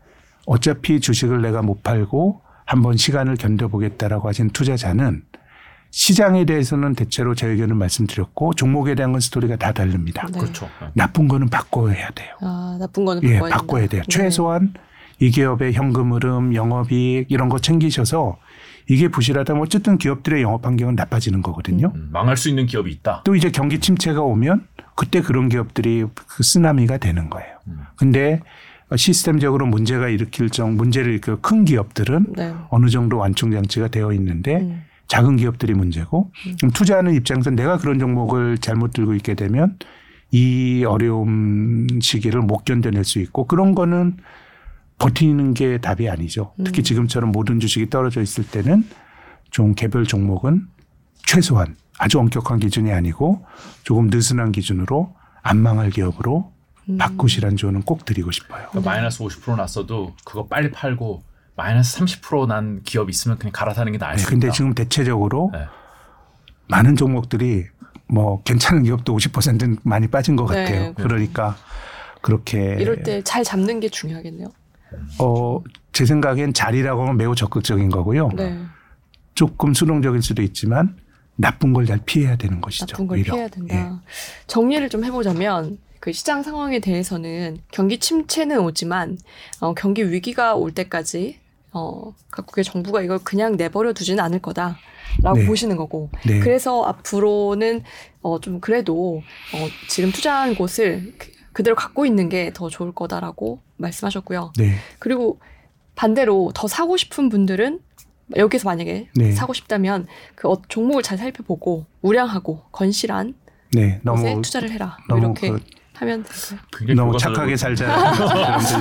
어차피 주식을 내가 못 팔고 한번 시간을 견뎌보겠다라고 하신 투자자는 시장에 대해서는 대체로 제 의견을 말씀드렸고 종목에 대한 건 스토리가 다 다릅니다. 네. 그렇죠. 나쁜 거는 바꿔야 돼요. 아, 나쁜 거는 바꿔야, 예, 바꿔야 돼요. 네. 최소한 이 기업의 현금 흐름, 영업이익 이런 거 챙기셔서 이게 부실하다면 어쨌든 기업들의 영업 환경은 나빠지는 거거든요. 망할 수 있는 기업이 있다. 또 이제 경기 침체가 오면 그때 그런 기업들이 그 쓰나미가 되는 거예요. 근데 시스템적으로 문제가 일으킬 문제를 일으킬 큰 기업들은 네. 어느 정도 완충 장치가 되어 있는데 작은 기업들이 문제고 그럼 투자하는 입장에서 내가 그런 종목을 잘못 들고 있게 되면 이 어려움 시기를 못 견뎌낼 수 있고 그런 거는 버티는 게 답이 아니죠. 특히 지금처럼 모든 주식이 떨어져 있을 때는 좀 개별 종목은 최소한 아주 엄격한 기준이 아니고 조금 느슨한 기준으로 안 망할 기업으로 바꾸시란 조언은 꼭 드리고 싶어요. 그러니까 마이너스 50% 났어도 그거 빨리 팔고 마이너스 30% 난 기업이 있으면 그냥 갈아타는 게 나을 수 있다. 근데 지금 대체적으로 네. 많은 종목들이 뭐 괜찮은 기업도 50%는 많이 빠진 것 같아요. 네, 그러니까 그렇게. 이럴 때 잘 잡는 게 중요하겠네요. 제 생각엔 자리라고 하면 매우 적극적인 거고요. 네. 조금 수동적일 수도 있지만 나쁜 걸 잘 피해야 되는 것이죠. 나쁜 걸 피해야 된다. 예. 정리를 좀 해보자면 그 시장 상황에 대해서는 경기 침체는 오지만 경기 위기가 올 때까지 각국의 정부가 이걸 그냥 내버려 두지는 않을 거다라고 네. 보시는 거고 네. 그래서 앞으로는 좀 그래도 지금 투자한 곳을 그대로 갖고 있는 게 더 좋을 거다라고 말씀하셨고요. 네. 그리고 반대로 더 사고 싶은 분들은 여기서 만약에 네. 사고 싶다면 그 종목을 잘 살펴보고 우량하고 건실한 네, 너무 투자를 해라. 너무 이렇게 하면 될까요? 너무 착하게 살자.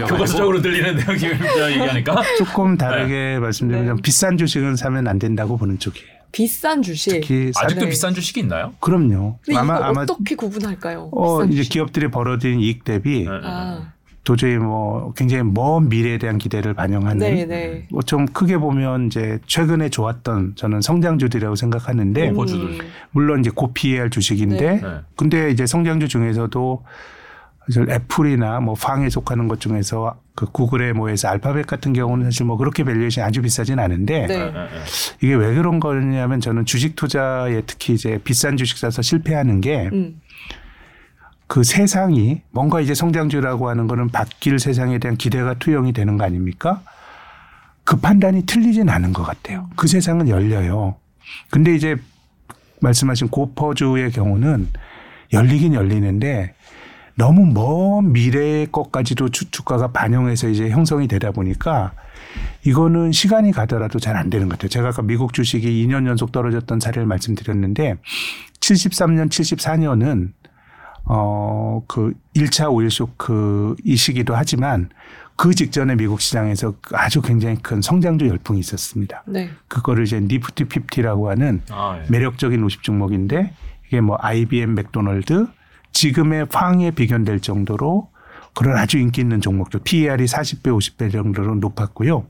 교과서적으로 들리는 내용이라 얘기하니까 조금 다르게 네. 말씀드리면 네. 비싼 주식은 사면 안 된다고 보는 쪽이에요. 비싼 주식. 특히 아직도 네. 비싼 주식이 있나요? 그럼요. 아마 어떻게 구분할까요? 이제 기업들이 벌어들인 이익 대비 네. 도저히 뭐 굉장히 먼 미래에 대한 기대를 반영하는. 네, 네. 뭐 좀 크게 보면 이제 최근에 좋았던 저는 성장주들이라고 생각하는데 물론 이제 고PER 주식인데 네. 근데 이제 성장주 중에서도 애플이나 뭐 팡에 속하는 것 중에서 그 구글의 뭐에서 알파벳 같은 경우는 사실 뭐 그렇게 밸류에이션이 아주 비싸진 않은데 네. 이게 왜 그런 거냐면 저는 주식 투자에 특히 이제 비싼 주식 사서 실패하는 게 그 세상이 뭔가 이제 성장주라고 하는 거는 바뀔 세상에 대한 기대가 투영이 되는 거 아닙니까? 그 판단이 틀리진 않은 것 같아요. 그 세상은 열려요. 근데 이제 말씀하신 고퍼주의 경우는 열리긴 열리는데 너무 먼 미래의 것까지도 주가가 반영해서 이제 형성이 되다 보니까 이거는 시간이 가더라도 잘 안 되는 것 같아요. 제가 아까 미국 주식이 2년 연속 떨어졌던 사례를 말씀드렸는데 73년, 74년은 그 1차 오일 쇼크이시기도 하지만 그 직전에 미국 시장에서 아주 굉장히 큰 성장주 열풍이 있었습니다. 네. 그거를 이제 니프티 50라고 하는 매력적인 50종목인데 이게 뭐 IBM, 맥도널드 지금의 팡에 비견될 정도로 그런 아주 인기 있는 종목들 PER이 40배, 50배 정도로 높았고요.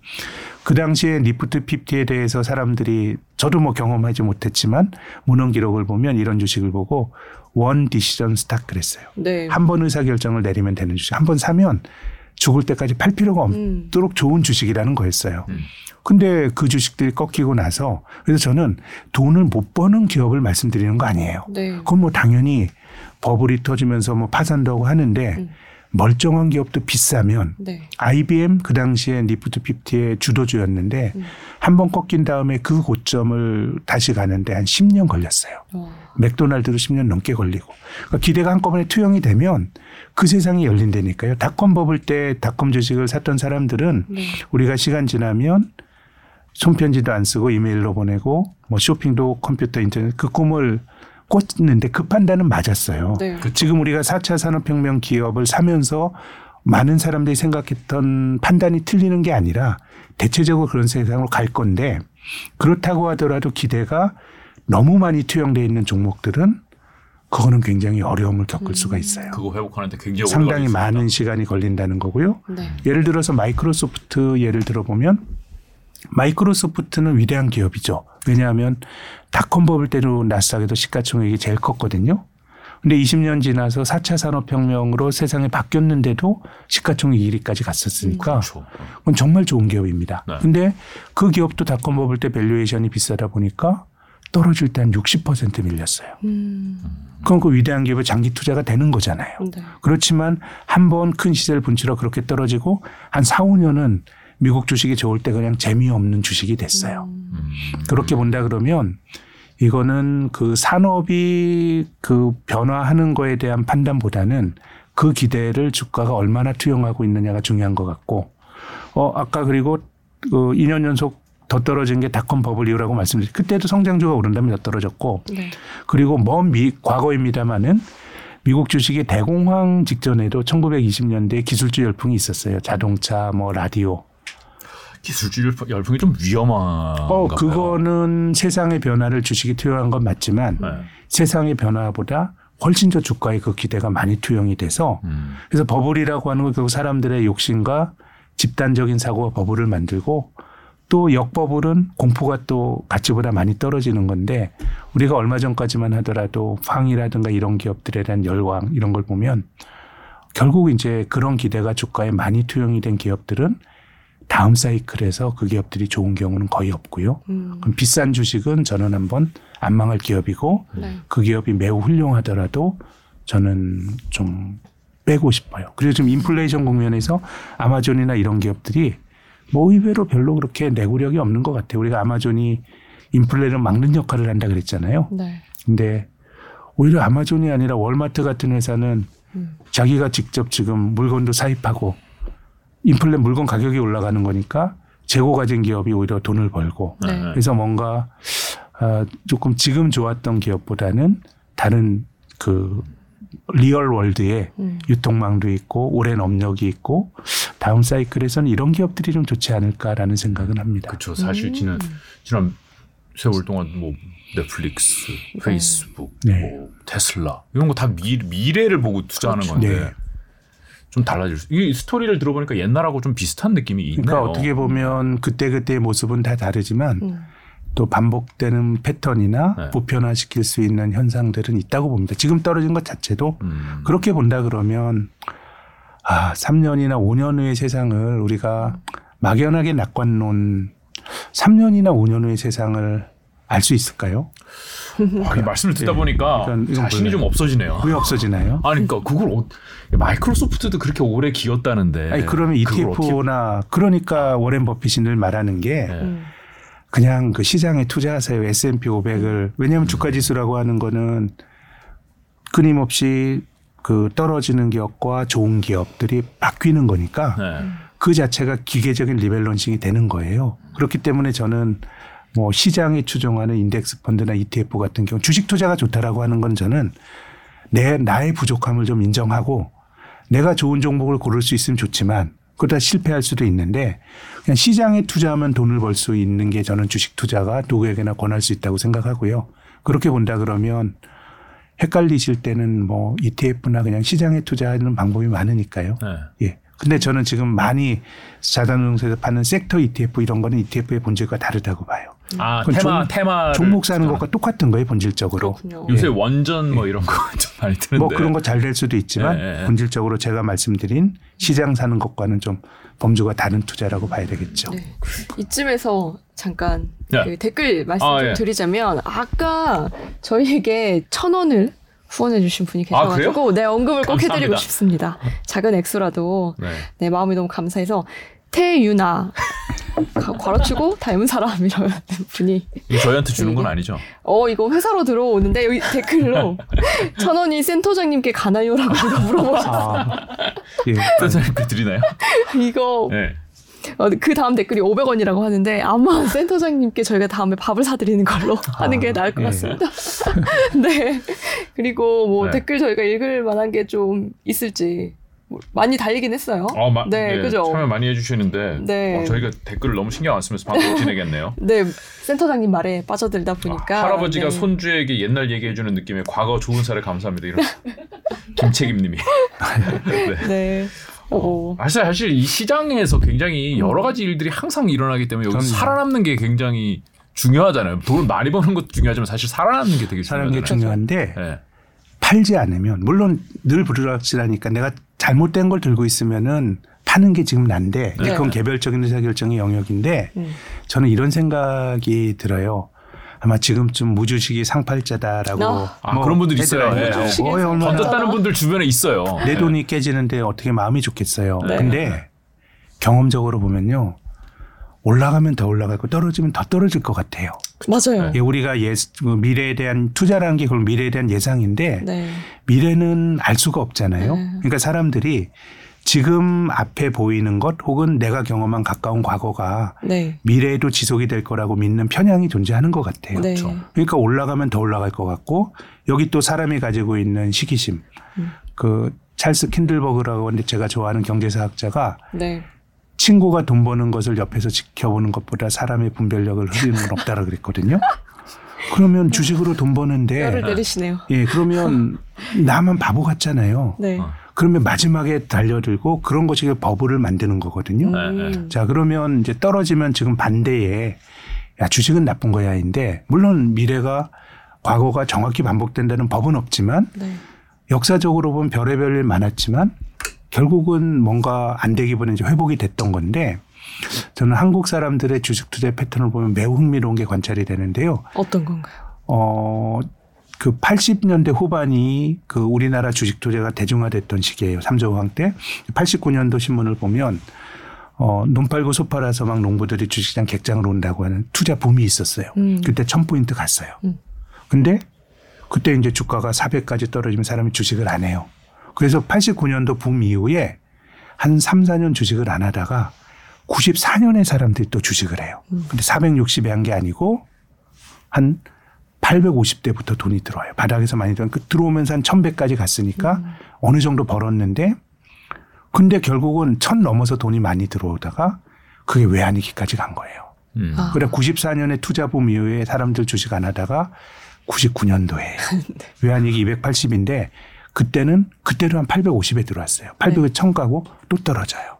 그 당시에 니프트 50에 대해서 사람들이 저도 뭐 경험하지 못했지만 문헌 기록을 보면 이런 주식을 보고 원 디시전 스탁 그랬어요. 네. 한 번 의사결정을 내리면 되는 주식. 한 번 사면 죽을 때까지 팔 필요가 없도록 좋은 주식이라는 거였어요. 근데 그 주식들이 꺾이고 나서 그래서 저는 돈을 못 버는 기업을 말씀드리는 거 아니에요. 네. 그건 뭐 당연히 버블이 터지면서 뭐 파산도 하고 하는데 멀쩡한 기업도 비싸면 네. IBM 그 당시에 니프트 50의 주도주였는데 한번 꺾인 다음에 그 고점을 다시 가는데 한 10년 걸렸어요. 맥도날드도 10년 넘게 걸리고 그러니까 기대가 한꺼번에 투영이 되면 그 세상이 열린다니까요. 닷컴 버블 때 닷컴 주식을 샀던 사람들은 우리가 시간 지나면 손편지도 안 쓰고 이메일로 보내고 뭐 쇼핑도 컴퓨터 인터넷 그 꿈을 꽂는데 그 판단은 맞았어요. 네. 지금 우리가 4차 산업혁명 기업을 사면서 많은 사람들이 생각했던 판단이 틀리는 게 아니라 대체적으로 그런 세상으로 갈 건데 그렇다고 하더라도 기대가 너무 많이 투영되어 있는 종목들은 그거는 굉장히 어려움을 겪을 수가 있어요. 그거 회복하는데 굉장히 상당히 많은 시간이 걸린다는 거고요. 네. 예를 들어서 마이크로소프트 예를 들어보면 마이크로소프트는 위대한 기업이죠. 왜냐하면 닷컴 버블 때로 나스닥에도 시가총액이 제일 컸거든요. 그런데 20년 지나서 4차 산업혁명으로 세상이 바뀌었는데도 시가총액 1위까지 갔었으니까 그렇죠. 그건 정말 좋은 기업입니다. 그런데 네. 그 기업도 닷컴 버블 때 밸류에이션이 비싸다 보니까 떨어질 때 한 60% 밀렸어요. 그럼 그 위대한 기업의 장기 투자가 되는 거잖아요. 네. 그렇지만 한 번 큰 시세를 분출하고 그렇게 떨어지고 한 4, 5년은 미국 주식이 좋을 때 그냥 재미없는 주식이 됐어요. 그렇게 본다 그러면 이거는 그 산업이 그 변화하는 거에 대한 판단보다는 그 기대를 주가가 얼마나 투영하고 있느냐가 중요한 것 같고 아까 그리고 2년 연속 더 떨어진 게 닷컴 버블 이후라고 말씀드렸죠. 그때도 성장주가 오른 다음에 더 떨어졌고 네. 그리고 먼 과거입니다마는 미국 주식이 대공황 직전에도 1920년대에 기술주 열풍이 있었어요. 자동차, 뭐 라디오. 기술주 열풍이 좀 위험한가 봐요. 그거는 세상의 변화를 주식이 투영한 건 맞지만 네. 세상의 변화보다 훨씬 더 주가의 그 기대가 많이 투영이 돼서 그래서 버블이라고 하는 건 결국 사람들의 욕심과 집단적인 사고와 버블을 만들고 또 역버블은 공포가 또 가치보다 많이 떨어지는 건데 우리가 얼마 전까지만 하더라도 팡이라든가 이런 기업들에 대한 열광 이런 걸 보면 결국 이제 그런 기대가 주가에 많이 투영이 된 기업들은 다음 사이클에서 그 기업들이 좋은 경우는 거의 없고요. 그럼 비싼 주식은 저는 한번 안 망할 기업이고 네. 그 기업이 매우 훌륭하더라도 저는 좀 빼고 싶어요. 그리고 지금 인플레이션 국면에서 아마존이나 이런 기업들이 뭐 의외로 별로 그렇게 내구력이 없는 것 같아요. 우리가 아마존이 인플레를 막는 역할을 한다 그랬잖아요. 네. 근데 오히려 아마존이 아니라 월마트 같은 회사는 자기가 직접 지금 물건도 사입하고 인플레 물건 가격이 올라가는 거니까 재고 가진 기업이 오히려 돈을 벌고 네. 그래서 뭔가 조금 지금 좋았던 기업보다는 다른 그 리얼 월드에 유통망도 있고 오랜 업력이 있고 다음 사이클에서는 이런 기업들이 좀 좋지 않을까라는 생각은 합니다. 그렇죠. 사실 지난 세월 동안 뭐 넷플릭스, 페이스북, 네. 뭐 테슬라 이런 거 다 미래를 보고 투자하는 그렇죠. 건데 네. 좀 달라질 수. 이 스토리를 들어보니까 옛날하고 좀 비슷한 느낌이 있네요. 그러니까 어떻게 보면 그때그때의 모습은 다 다르지만 또 반복되는 패턴이나 네. 보편화시킬 수 있는 현상들은 있다고 봅니다. 지금 떨어진 것 자체도 그렇게 본다 그러면 3년이나 5년 후의 세상을 우리가 막연하게 낙관론 3년이나 5년 후의 세상을 알 수 있을까요? 아니, 말씀을 듣다 보니까 네. 자신이 좀 없어지네요. 왜 없어지나요? 아니, 그러니까 그걸 마이크로소프트도 그렇게 오래 기었다는데. 아니, 그러면 ETF나 그러니까 워렌 버핏이 늘 말하는 게 네. 그냥 그 시장에 투자하세요. S&P 500을. 왜냐하면 주가지수라고 하는 거는 끊임없이 그 떨어지는 기업과 좋은 기업들이 바뀌는 거니까 네. 그 자체가 기계적인 리밸런싱이 되는 거예요. 그렇기 때문에 저는 뭐 시장이 추종하는 인덱스 펀드나 ETF 같은 경우 주식 투자가 좋다라고 하는 건 저는 나의 부족함을 좀 인정하고 내가 좋은 종목을 고를 수 있으면 좋지만 그러다 실패할 수도 있는데 그냥 시장에 투자하면 돈을 벌 수 있는 게 저는 주식 투자가 누구에게나 권할 수 있다고 생각하고요. 그렇게 본다 그러면 헷갈리실 때는 뭐 ETF나 그냥 시장에 투자하는 방법이 많으니까요. 네. 예. 근데 저는 지금 많이 자산운용사에서 파는 섹터 ETF 이런 거는 ETF의 본질과 다르다고 봐요. 아, 테마. 종목 사는 것과 똑같은 거예요, 본질적으로. 그렇군요. 요새 원전 뭐 이런 거 좀 많이 드는데. 뭐 그런 거 잘 될 수도 있지만 본질적으로 제가 말씀드린 시장 사는 것과는 좀 범주가 다른 투자라고 봐야 되겠죠. 네. 이쯤에서 잠깐 그 댓글 말씀 좀 드리자면 아까 저희에게 1,000원을 후원해 주신 분이 계셔가지고 내 언급을 꼭 해드리고 싶습니다. 작은 액수라도 네, 마음이 너무 감사해서 태유나 괄호치고 닮은 사람 이라는 분이 저희한테 주는 건 아니죠? 이거 회사로 들어오는데 여기 댓글로 1,000원이 센터장님께 가나요라고 물어보셨어요. 센터장님께 드리나요? 이거 네. 그 다음 댓글이 500원이라고 하는데 아마 센터장님께 저희가 다음에 밥을 사드리는 걸로 하는 게 나을 것 같습니다. 네. 그리고 뭐 댓글 저희가 읽을 만한 게 좀 있을지 많이 달리긴 했어요. 네, 그죠. 참여 많이 해주시는데 저희가 댓글을 너무 신경 안 쓰면서 방송 지내겠네요. 네, 센터장님 말에 빠져들다 보니까 할아버지가 손주에게 옛날 얘기해주는 느낌의 과거 좋은 사례 감사합니다. 이런 김책임님이. 네. 사실 이 시장에서 굉장히 여러 가지 일들이 항상 일어나기 때문에 여기서 살아남는 게 굉장히 중요하잖아요. 돈을 많이 버는 것도 중요하지만 사실 살아남는 게 되게 중요하잖아요. 살아남는 게 중요한데 팔지 않으면 물론 늘 부르락질하니까 내가 잘못된 걸 들고 있으면은 파는 게 지금 난데 그건 개별적인 의사결정의 영역인데 저는 이런 생각이 들어요. 아마 지금쯤 무주식이 상팔자다라고 그런 분들 있어요. 던졌다는 분들 주변에 있어요. 내 돈이 깨지는데 어떻게 마음이 좋겠어요. 근데 경험적으로 보면요. 올라가면 더 올라가고 떨어지면 더 떨어질 것 같아요. 맞아요. 예, 우리가 미래에 대한 투자라는 게 그걸 미래에 대한 예상인데 미래는 알 수가 없잖아요. 그러니까 사람들이 지금 앞에 보이는 것 혹은 내가 경험한 가까운 과거가 미래에도 지속이 될 거라고 믿는 편향이 존재하는 것 같아요. 네. 그러니까 올라가면 더 올라갈 것 같고 여기 또 사람이 가지고 있는 시기심. 그 찰스 킨들버그라고 하는데 제가 좋아하는 경제사학자가 친구가 돈 버는 것을 옆에서 지켜보는 것보다 사람의 분별력을 흐리는 건 없다라고 그랬거든요. 그러면 주식으로 돈 버는데 뼈를 내리시네요. 예, 그러면 나만 바보 같잖아요. 네. 그러면 마지막에 달려들고 그런 것이 버블을 만드는 거거든요. 자, 그러면 이제 떨어지면 지금 반대에 야, 주식은 나쁜 거야인데 물론 미래가 과거가 정확히 반복된다는 법은 없지만 역사적으로 보면 별의별 일 많았지만 결국은 뭔가 안 되기보다 이제 회복이 됐던 건데 저는 한국 사람들의 주식 투자 패턴을 보면 매우 흥미로운 게 관찰이 되는데요. 어떤 건가요? 그 80년대 후반이 그 우리나라 주식 투자가 대중화됐던 시기예요. 3저우왕 때. 89년도 신문을 보면 논 팔고 소 팔아서 막 농부들이 주식시장 객장으로 온다고 하는 투자 붐이 있었어요. 그때 1000포인트 갔어요. 근데 그때 이제 주가가 400까지 떨어지면 사람이 주식을 안 해요. 그래서 89년도 붐 이후에 한 3, 4년 주식을 안 하다가 94년에 사람들이 또 주식을 해요. 근데 460에 한 게 아니고 한 850대부터 돈이 들어와요. 바닥에서 많이 들어와요. 들어오면서 한 1,100까지 갔으니까 어느 정도 벌었는데 근데 결국은 1,000 넘어서 돈이 많이 들어오다가 그게 외환위기까지 간 거예요. 그래 94년에 투자붐 이후에 사람들 주식 안 하다가 99년도에 외환위기 280인데 그때로 한 850에 들어왔어요. 800에 1,000 가고 또 떨어져요.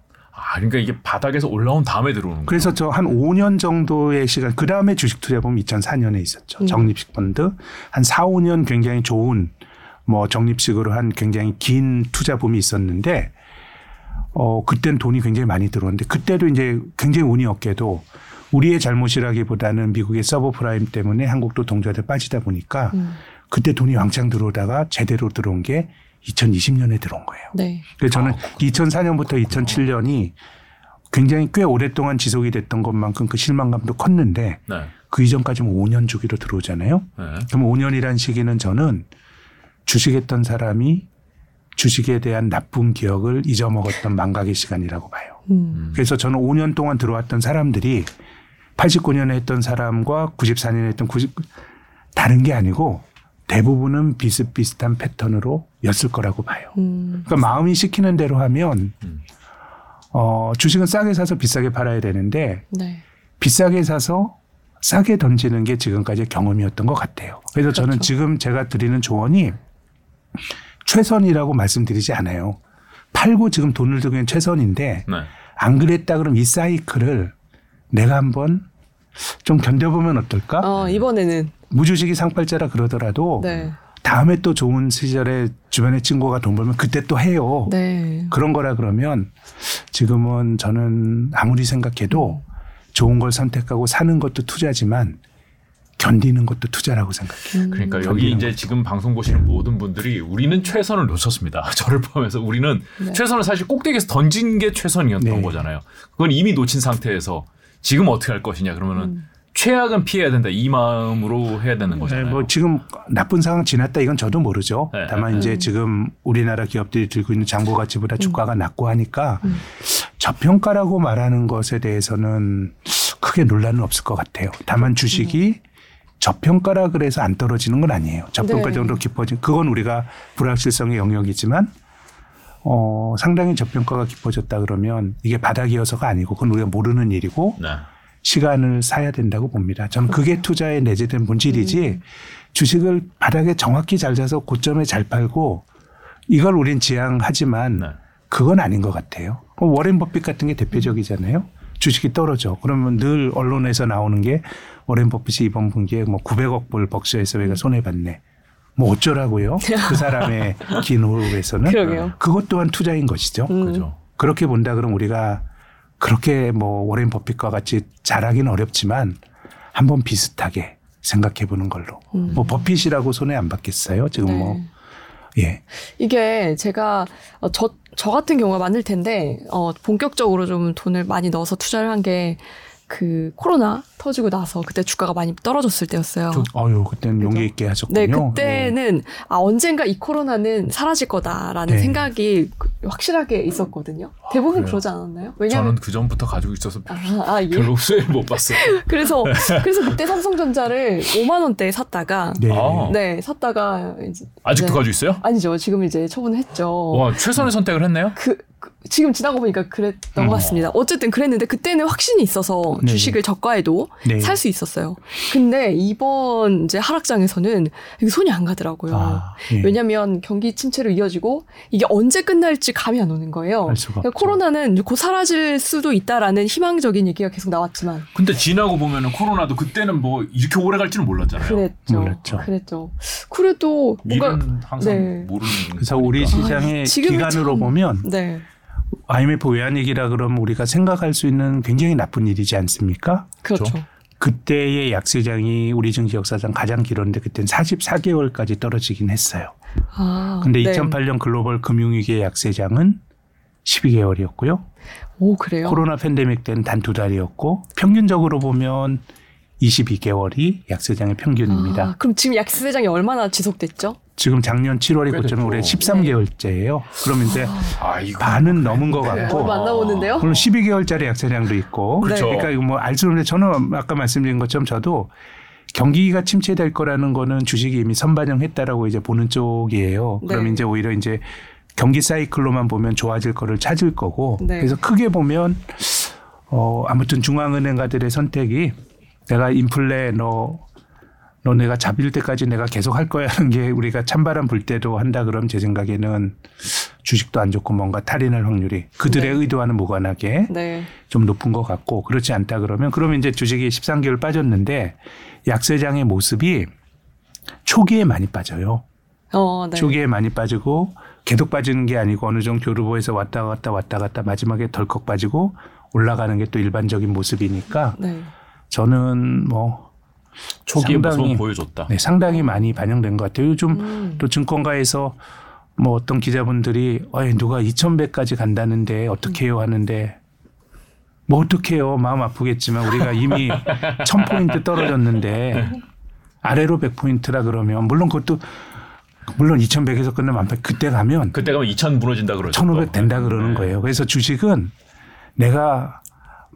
그러니까 이게 바닥에서 올라온 다음에 들어오는 거예요. 그래서 저 한 5년 정도의 시간, 그 다음에 주식 투자 보면 2004년에 있었죠. 적립식 펀드. 한 4, 5년 굉장히 좋은, 적립식으로 한 굉장히 긴 투자 붐이 있었는데, 그때는 돈이 굉장히 많이 들어오는데, 그때도 이제 굉장히 운이 없게도 우리의 잘못이라기보다는 미국의 서브프라임 때문에 한국도 동조화돼 빠지다 보니까, 그때 돈이 왕창 들어오다가 제대로 들어온 게 2020년에 들어온 거예요. 네. 그래서 저는 2004년부터 2007년이 굉장히 꽤 오랫동안 지속이 됐던 것만큼 그 실망감도 컸는데 그 이전까지는 5년 주기로 들어오잖아요. 그럼 5년이란 시기는 저는 주식했던 사람이 주식에 대한 나쁜 기억을 잊어먹었던 망각의 시간이라고 봐요. 그래서 저는 5년 동안 들어왔던 사람들이 89년에 했던 사람과 94년에 했던 다른 게 아니고 대부분은 비슷비슷한 패턴으로 였을 거라고 봐요. 그러니까 마음이 시키는 대로 하면 주식은 싸게 사서 비싸게 팔아야 되는데 네. 비싸게 사서 싸게 던지는 게 지금까지의 경험이었던 것 같아요. 그래서 그렇죠. 저는 지금 제가 드리는 조언이 최선이라고 말씀드리지 않아요. 팔고 지금 돈을 들기엔 최선인데 네. 안 그랬다 그러면 이 사이클을 내가 한번 좀 견뎌보면 어떨까? 이번에는. 무주식이 상팔자라 그러더라도 네. 다음에 또 좋은 시절에 주변의 친구가 돈 벌면 그때 또 해요. 네. 그런 거라 그러면 지금은 저는 아무리 생각해도 좋은 걸 선택하고 사는 것도 투자지만 견디는 것도 투자라고 생각해요. 그러니까 여기 이제 것도. 지금 방송 보시는 모든 분들이 우리는 최선을 놓쳤습니다. 저를 포함해서 우리는 네. 최선을 사실 꼭대기에서 던진 게 최선이었던 네. 거잖아요. 그건 이미 놓친 상태에서 지금 어떻게 할 것이냐 그러면은 최악은 피해야 된다 이 마음으로 해야 되는 거잖아요. 네, 뭐 지금 나쁜 상황 지났다 이건 저도 모르죠. 네, 다만 네. 이제 지금 우리나라 기업들이 들고 있는 장부 가치보다 주가가 낮고 하니까 저평가라고 말하는 것에 대해서는 크게 논란은 없을 것 같아요. 다만 주식이 저평가라 그래서 안 떨어지는 건 아니에요. 저평가 네. 정도 깊어진 그건 우리가 불확실성의 영역이지만 상당히 저평가가 깊어졌다 그러면 이게 바닥이어서가 아니고 그건 우리가 모르는 일이고 네. 시간을 사야 된다고 봅니다. 저는 그게 투자에 내재된 본질이지 주식을 바닥에 정확히 잘 사서 고점에 잘 팔고 이걸 우린 지향하지만 네. 그건 아닌 것 같아요. 워렌 버핏 같은 게 대표적이잖아요. 주식이 떨어져. 그러면 늘 언론에서 나오는 게 워렌 버핏이 이번 분기에 뭐 900억 불 벅셔에서 내가 손해봤네. 뭐 어쩌라고요. 그 사람의 긴 호흡에서는. 그러게요. 그것 또한 투자인 것이죠. 그렇죠. 그렇게 본다 그러면 우리가 그렇게 뭐 워렌 버핏과 같이 잘하긴 어렵지만 한번 비슷하게 생각해 보는 걸로. 뭐 버핏이라고 손해 안 받겠어요. 지금 네. 뭐 예. 이게 제가 저 같은 경우가 많을 텐데 본격적으로 좀 돈을 많이 넣어서 투자를 한 게 그 코로나 터지고 나서 그때 주가가 많이 떨어졌을 때였어요. 그때는 용기 있게 하셨군요. 네, 그때는 언젠가 이 코로나는 사라질 거다라는 네. 생각이 확실하게 있었거든요. 대부분 그래요? 그러지 않았나요? 왜냐하면 저는 그 전부터 가지고 있어서 예? 별로 수혜를 못 봤어요. 그래서 그때 삼성전자를 5만 원대에 샀다가 샀다가 이제 아직도 가지고 있어요? 아니죠. 지금 이제 처분했죠. 와, 최선의 선택을 했네요. 지금 지나고 보니까 그랬던 것 같습니다. 어쨌든 그랬는데 그때는 확신이 있어서 네. 주식을 저가에도 네. 살 수 있었어요. 근데 이번 이제 하락장에서는 손이 안 가더라고요. 네. 왜냐하면 경기 침체로 이어지고 이게 언제 끝날지 감이 안 오는 거예요. 코로나는 곧 사라질 수도 있다라는 희망적인 얘기가 계속 나왔지만 근데 지나고 보면은 코로나도 그때는 뭐 이렇게 오래 갈지는 몰랐잖아요. 그랬죠. 그래도 뭔가 항상 모르는 그래서 우리 시장의 기간으로 보면 네. IMF 외환 얘기라 그러면 우리가 생각할 수 있는 굉장히 나쁜 일이지 않습니까? 그렇죠. 그때의 약세장이 우리 증시 역사상 가장 길었는데 그때는 44개월까지 떨어지긴 했어요. 근데 2008년 글로벌 금융위기의 약세장은 12개월이었고요. 오, 그래요? 코로나 팬데믹 때는 단 2달이었고 평균적으로 보면 22개월이 약세장의 평균입니다. 그럼 지금 약세장이 얼마나 지속됐죠? 지금 작년 7월이 고점이 올해 13개월째예요. 그럼 이제 반은 넘은 것 같고. 얼마 안 나오는데요? 물론 12개월짜리 약세량도 있고. 그렇죠. 그러니까 이거 뭐 알 수 없는데 저는 아까 말씀드린 것처럼 저도 경기가 침체될 거라는 거는 주식이 이미 선반영했다라고 이제 보는 쪽이에요. 그럼 이제 오히려 이제 경기 사이클로만 보면 좋아질 거를 찾을 거고. 그래서 크게 보면 아무튼 중앙은행가들의 선택이 내가 인플레 내가 잡힐 때까지 내가 계속 할 거야 하는 게 우리가 찬바람 불 때도 한다 그러면 제 생각에는 주식도 안 좋고 뭔가 탈인할 확률이 그들의 의도와는 무관하게 좀 높은 것 같고 그렇지 않다 그러면 이제 주식이 13개월 빠졌는데 약세장의 모습이 초기에 많이 빠져요. 초기에 많이 빠지고 계속 빠지는 게 아니고 어느 정도 교류보에서 왔다 갔다 마지막에 덜컥 빠지고 올라가는 게 또 일반적인 모습이니까 저는 뭐 초기에 모습 보여줬다. 네, 상당히 많이 반영된 것 같아요. 요즘 또 증권가에서 뭐 어떤 기자분들이 누가 2,100까지 간다는데 어떻게 해요 하는데 뭐 어떻게 해요. 마음 아프겠지만 우리가 이미 1,000포인트 떨어졌는데 아래로 100포인트라 그러면 물론 그것도 물론 2100에서 끝나면 1100 그때 가면 2000 무너진다 그러죠. 1500 된다 그러는 거예요. 그래서 주식은 내가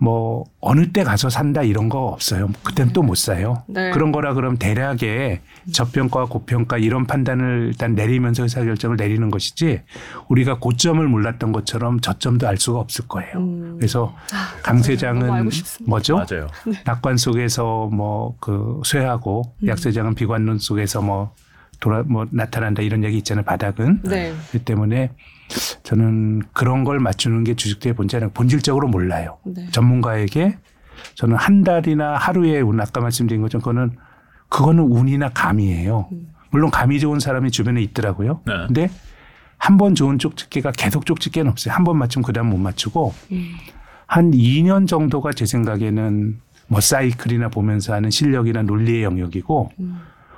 뭐 어느 때 가서 산다 이런 거 없어요. 그때는 또 못 사요. 네. 그런 거라 그럼 대략의 저평가 고평가 이런 판단을 일단 내리면서 의사결정을 내리는 것이지 우리가 고점을 몰랐던 것처럼 저점도 알 수가 없을 거예요. 그래서 강 세장은 뭐죠? 맞아요. 낙관 속에서 뭐 그 쇠하고 약 세장은 비관론 속에서 뭐 나타난다 이런 얘기 있잖아요. 바닥은. 네. 그 때문에 저는 그런 걸 맞추는 게 주식들의 본질은 본질적으로 몰라요. 네. 전문가에게 저는 한 달이나 하루에 운 아까 말씀드린 것처럼 그거는 운이나 감이에요. 물론 감이 좋은 사람이 주변에 있더라고요. 네. 근데 한 번 좋은 쪽집게가 계속 쪽집게는 없어요. 한 번 맞추면 그다음 못 맞추고 한 2년 정도가 제 생각에는 뭐 사이클이나 보면서 하는 실력이나 논리의 영역이고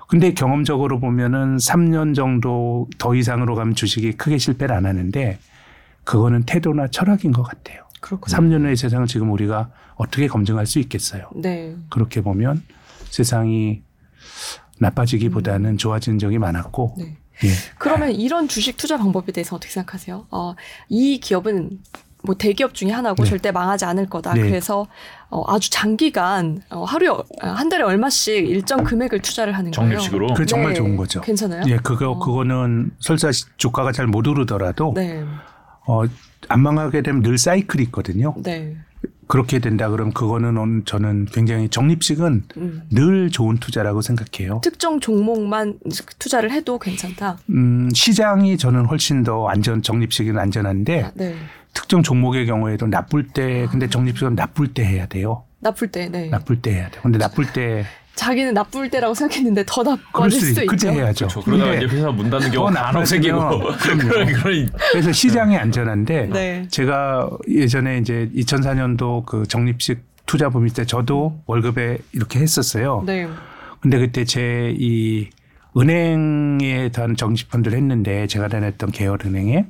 근데 경험적으로 보면은 3년 정도 더 이상으로 가면 주식이 크게 실패를 안 하는데 그거는 태도나 철학인 것 같아요. 그렇군요. 3년 후의 세상을 지금 우리가 어떻게 검증할 수 있겠어요. 네. 그렇게 보면 세상이 나빠지기보다는 좋아진 적이 많았고. 네. 예. 그러면 이런 주식 투자 방법에 대해서 어떻게 생각하세요? 이 기업은 뭐 대기업 중에 하나고 네. 절대 망하지 않을 거다. 네. 그래서 아주 장기간 하루에 한 달에 얼마씩 일정 금액을 투자를 하는 거예요. 정립식으로. 그게 정말 네. 좋은 거죠. 괜찮아요? 예, 그거는 설사 주가가 잘 못 오르더라도 네. 안 망하게 되면 늘 사이클이 있거든요. 네. 그렇게 된다 그러면 그거는 저는 굉장히 적립식은 늘 좋은 투자라고 생각해요. 특정 종목만 투자를 해도 괜찮다? 시장이 저는 훨씬 더 적립식은 안전한데 아, 네. 특정 종목의 경우에도 나쁠 때 근데 적립식은 나쁠 때 해야 돼요. 나쁠 때. 네. 나쁠 때 해야 돼요. 근데 나쁠 때. 자기는 나쁠 때라고 생각했는데 더 나빠질 수도 있죠. 그때 해야죠. 그렇죠. 그러다가 이제 회사 문 닫는 경우가 간혹 생기고. 그래서 시장이 안전한데 네. 제가 예전에 이제 2004년도 그 적립식 투자 붐일 때 저도 월급에 이렇게 했었어요. 네. 근데 그때 제 이 은행에 대한 적립식 펀드를 했는데 제가 다녔던 계열은행에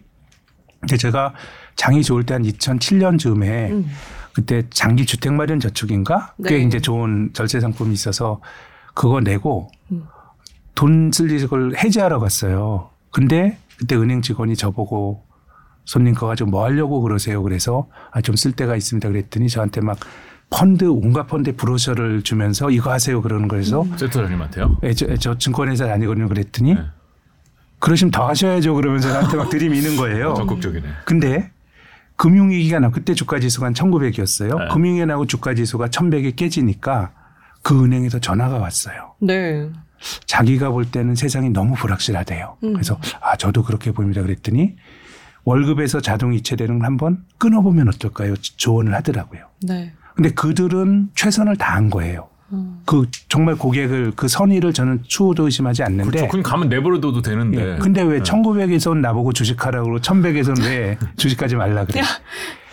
근데 제가 장이 좋을 때 한 2007년 즈음에 그때 장기 주택 마련 저축인가? 네. 꽤 이제 좋은 절세 상품이 있어서 그거 내고 돈 쓸 일을 해지하러 갔어요. 근데 그때 은행 직원이 저보고 손님 그거 가지고 뭐 하려고 그러세요? 그래서 좀 쓸 데가 있습니다. 그랬더니 저한테 막 온갖 펀드 브로셔를 주면서 이거 하세요. 그러는 거에서. 세터장님한테요? 네, 저 증권회사 다니거든요. 그랬더니 네. 그러시면 더 하셔야죠. 그러면서 나한테 막 들이미는 거예요. 적극적이네. 근데 금융위기가 나고 그때 주가지수가 한 1900이었어요. 네. 금융위기가 나고 주가지수가 1100이 깨지니까 그 은행에서 전화가 왔어요. 네. 자기가 볼 때는 세상이 너무 불확실하대요. 그래서 저도 그렇게 보입니다. 그랬더니 월급에서 자동 이체되는 걸 한번 끊어보면 어떨까요? 조언을 하더라고요. 네. 근데 그들은 최선을 다한 거예요. 그 정말 고객을 그 선의를 저는 추호도 의심하지 않는데. 그렇죠. 그냥 가면 내버려둬도 되는데. 예. 근데 왜 1900에선 나보고 주식하라고 그러고 1100에선 왜 주식하지 말라 그래.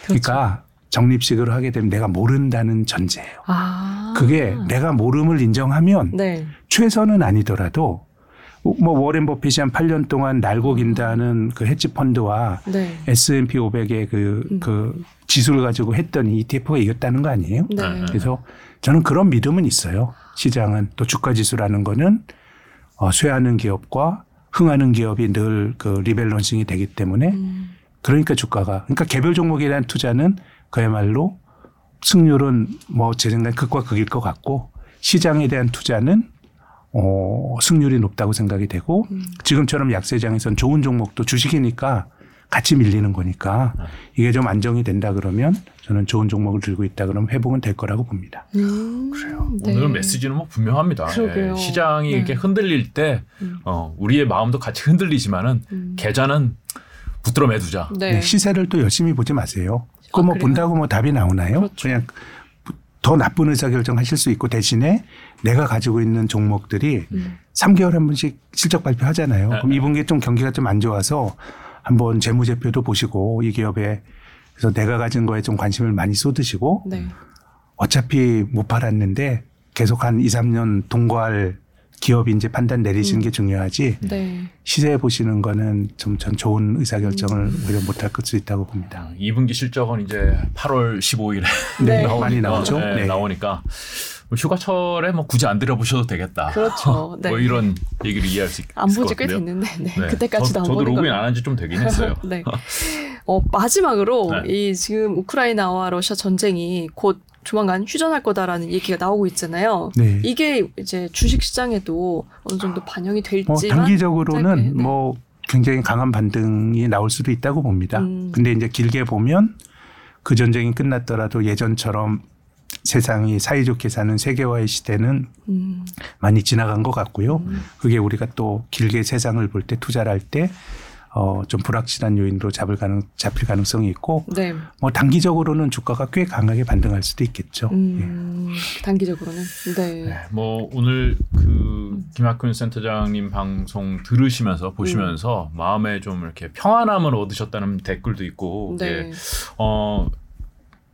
그러니까 적립식으로 하게 되면 내가 모른다는 전제예요. 아. 그게 내가 모름을 인정하면 네. 최선은 아니더라도 뭐 워렌 버핏이 한 8년 동안 날고 긴다는 그 헤지펀드와 네. S&P 500의 그 지수를 가지고 했더니 ETF가 이겼다는 거 아니에요? 네. 그래서 저는 그런 믿음은 있어요. 시장은 또 주가지수라는 거는 쇠하는 기업과 흥하는 기업이 늘 그 리밸런싱이 되기 때문에 그러니까 주가가 그러니까 개별 종목에 대한 투자는 그야말로 승률은 뭐 제 생각엔 극과 극일 것 같고 시장에 대한 투자는 승률이 높다고 생각이 되고 지금처럼 약세장에선 좋은 종목도 주식이니까 같이 밀리는 거니까 이게 좀 안정이 된다 그러면 저는 좋은 종목을 들고 있다 그러면 회복은 될 거라고 봅니다. 그래요. 네. 오늘은 메시지는 뭐 분명합니다. 예, 시장이 네. 이렇게 흔들릴 때 우리의 마음도 같이 흔들리지만은 계좌는 붙들어 매두자. 네. 네, 시세를 또 열심히 보지 마세요. 그거 뭐 본다고 뭐 답이 나오나요? 그렇죠. 그냥 더 나쁜 의사결정 하실 수 있고 대신에 내가 가지고 있는 종목들이 3개월에 한 번씩 실적 발표하잖아요. 그럼 이분기 좀 경기가 좀 안 좋아서 한번 재무제표도 보시고 이 기업에 그래서 내가 가진 거에 좀 관심을 많이 쏟으시고 네. 어차피 못 팔았는데 계속 한 2, 3년 동거할 기업인지 판단 내리시는 게 중요하지 네. 시세 보시는 거는 좀 전 좋은 의사결정을 오히려 못할 수 있다고 봅니다. 2분기 실적은 이제 8월 15일에 네. 나오니까, 많이 나오죠. 네. 나오니까 휴가철에 뭐 굳이 안 들여보셔도 되겠다. 그렇죠. 네. 뭐 이런 얘기를 이해할 수 있을 것 같은데요. 안 보지 꽤 됐는데. 네. 네. 그때까지도 안 보는 저도 로그인 안 한 지 좀 되긴 했어요. 네. 마지막으로 네. 이 지금 우크라이나와 러시아 전쟁이 곧 조만간 휴전할 거다라는 얘기가 나오고 있잖아요. 네. 이게 이제 주식 시장에도 어느 정도 반영이 될지. 단기적으로는 네. 뭐 굉장히 강한 반등이 나올 수도 있다고 봅니다. 근데 이제 길게 보면 그 전쟁이 끝났더라도 예전처럼 세상이 사이좋게 사는 세계화의 시대는 많이 지나간 것 같고요. 그게 우리가 또 길게 세상을 볼 때 투자를 할 때 좀 불확실한 요인으로 잡힐 가능성이 있고, 네. 뭐 단기적으로는 주가가 꽤 강하게 반등할 수도 있겠죠. 예. 단기적으로는. 네. 네. 뭐 오늘 그 김학균 센터장님 방송 들으시면서 보시면서 마음에 좀 이렇게 평안함을 얻으셨다는 댓글도 있고, 네. 예.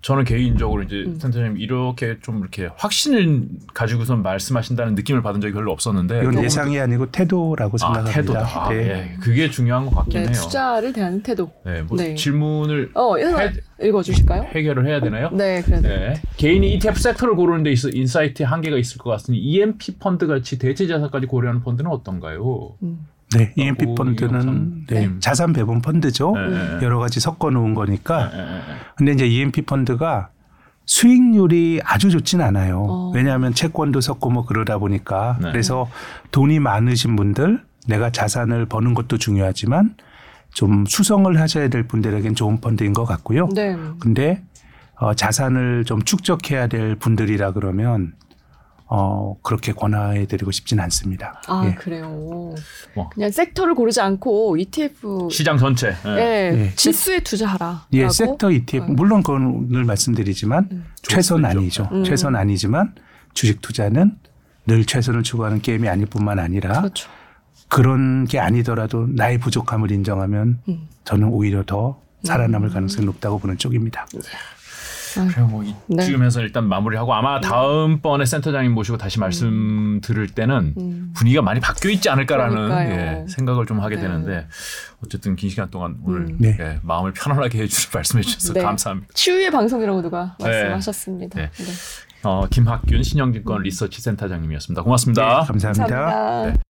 저는 개인적으로 이제 센터장님 이렇게 좀 이렇게 확신을 가지고선 말씀하신다는 느낌을 받은 적이 별로 없었는데 이건 예상이 아니고 태도라고 생각합니다. 태도다. 네. 네. 그게 중요한 것 같긴 해요. 투자를 대하는 태도. 네, 뭐 네. 질문을 읽어주실까요? 해결을 해야 되나요? 네, 그래요. 네. 개인이 ETF 섹터를 고르는 데 있어 인사이트의 한계가 있을 것 같으니 EMP 펀드 같이 대체 자산까지 고려하는 펀드는 어떤가요? 네, EMP 펀드는 네, 자산 배분 펀드죠. 네. 여러 가지 섞어 놓은 거니까. 근데 이제 EMP 펀드가 수익률이 아주 좋진 않아요. 왜냐하면 채권도 섞고 뭐 그러다 보니까. 네. 그래서 돈이 많으신 분들, 내가 자산을 버는 것도 중요하지만 좀 수성을 하셔야 될 분들에겐 좋은 펀드인 것 같고요. 네. 근데 자산을 좀 축적해야 될 분들이라 그러면 그렇게 권해드리고 싶진 않습니다. 아, 예. 그래요. 그냥 섹터를 고르지 않고 ETF. 시장 전체. 예. 예. 지수에 투자하라. 예, 섹터 ETF. 물론 그건 오늘 말씀드리지만 최선 아니죠. 최선 아니지만 주식 투자는 늘 최선을 추구하는 게임이 아닐 뿐만 아니라 그렇죠. 그런 게 아니더라도 나의 부족함을 인정하면 저는 오히려 더 살아남을 가능성이 높다고 보는 쪽입니다. 그럼 뭐 이쯤에서 네. 일단 마무리하고 아마 다음번에 센터장님 모시고 다시 말씀 들을 때는 분위기가 많이 바뀌어 있지 않을까라는 예, 생각을 좀 하게 되는데 어쨌든 긴 시간 동안 오늘 네. 예, 마음을 편안하게 해주셔서 말씀해 주셔서 네. 감사합니다. 치유의 방송이라고 누가 말씀하셨습니다. 네. 네. 김학균 신영증권 리서치 센터장님이었습니다. 고맙습니다. 네, 감사합니다. 감사합니다. 네.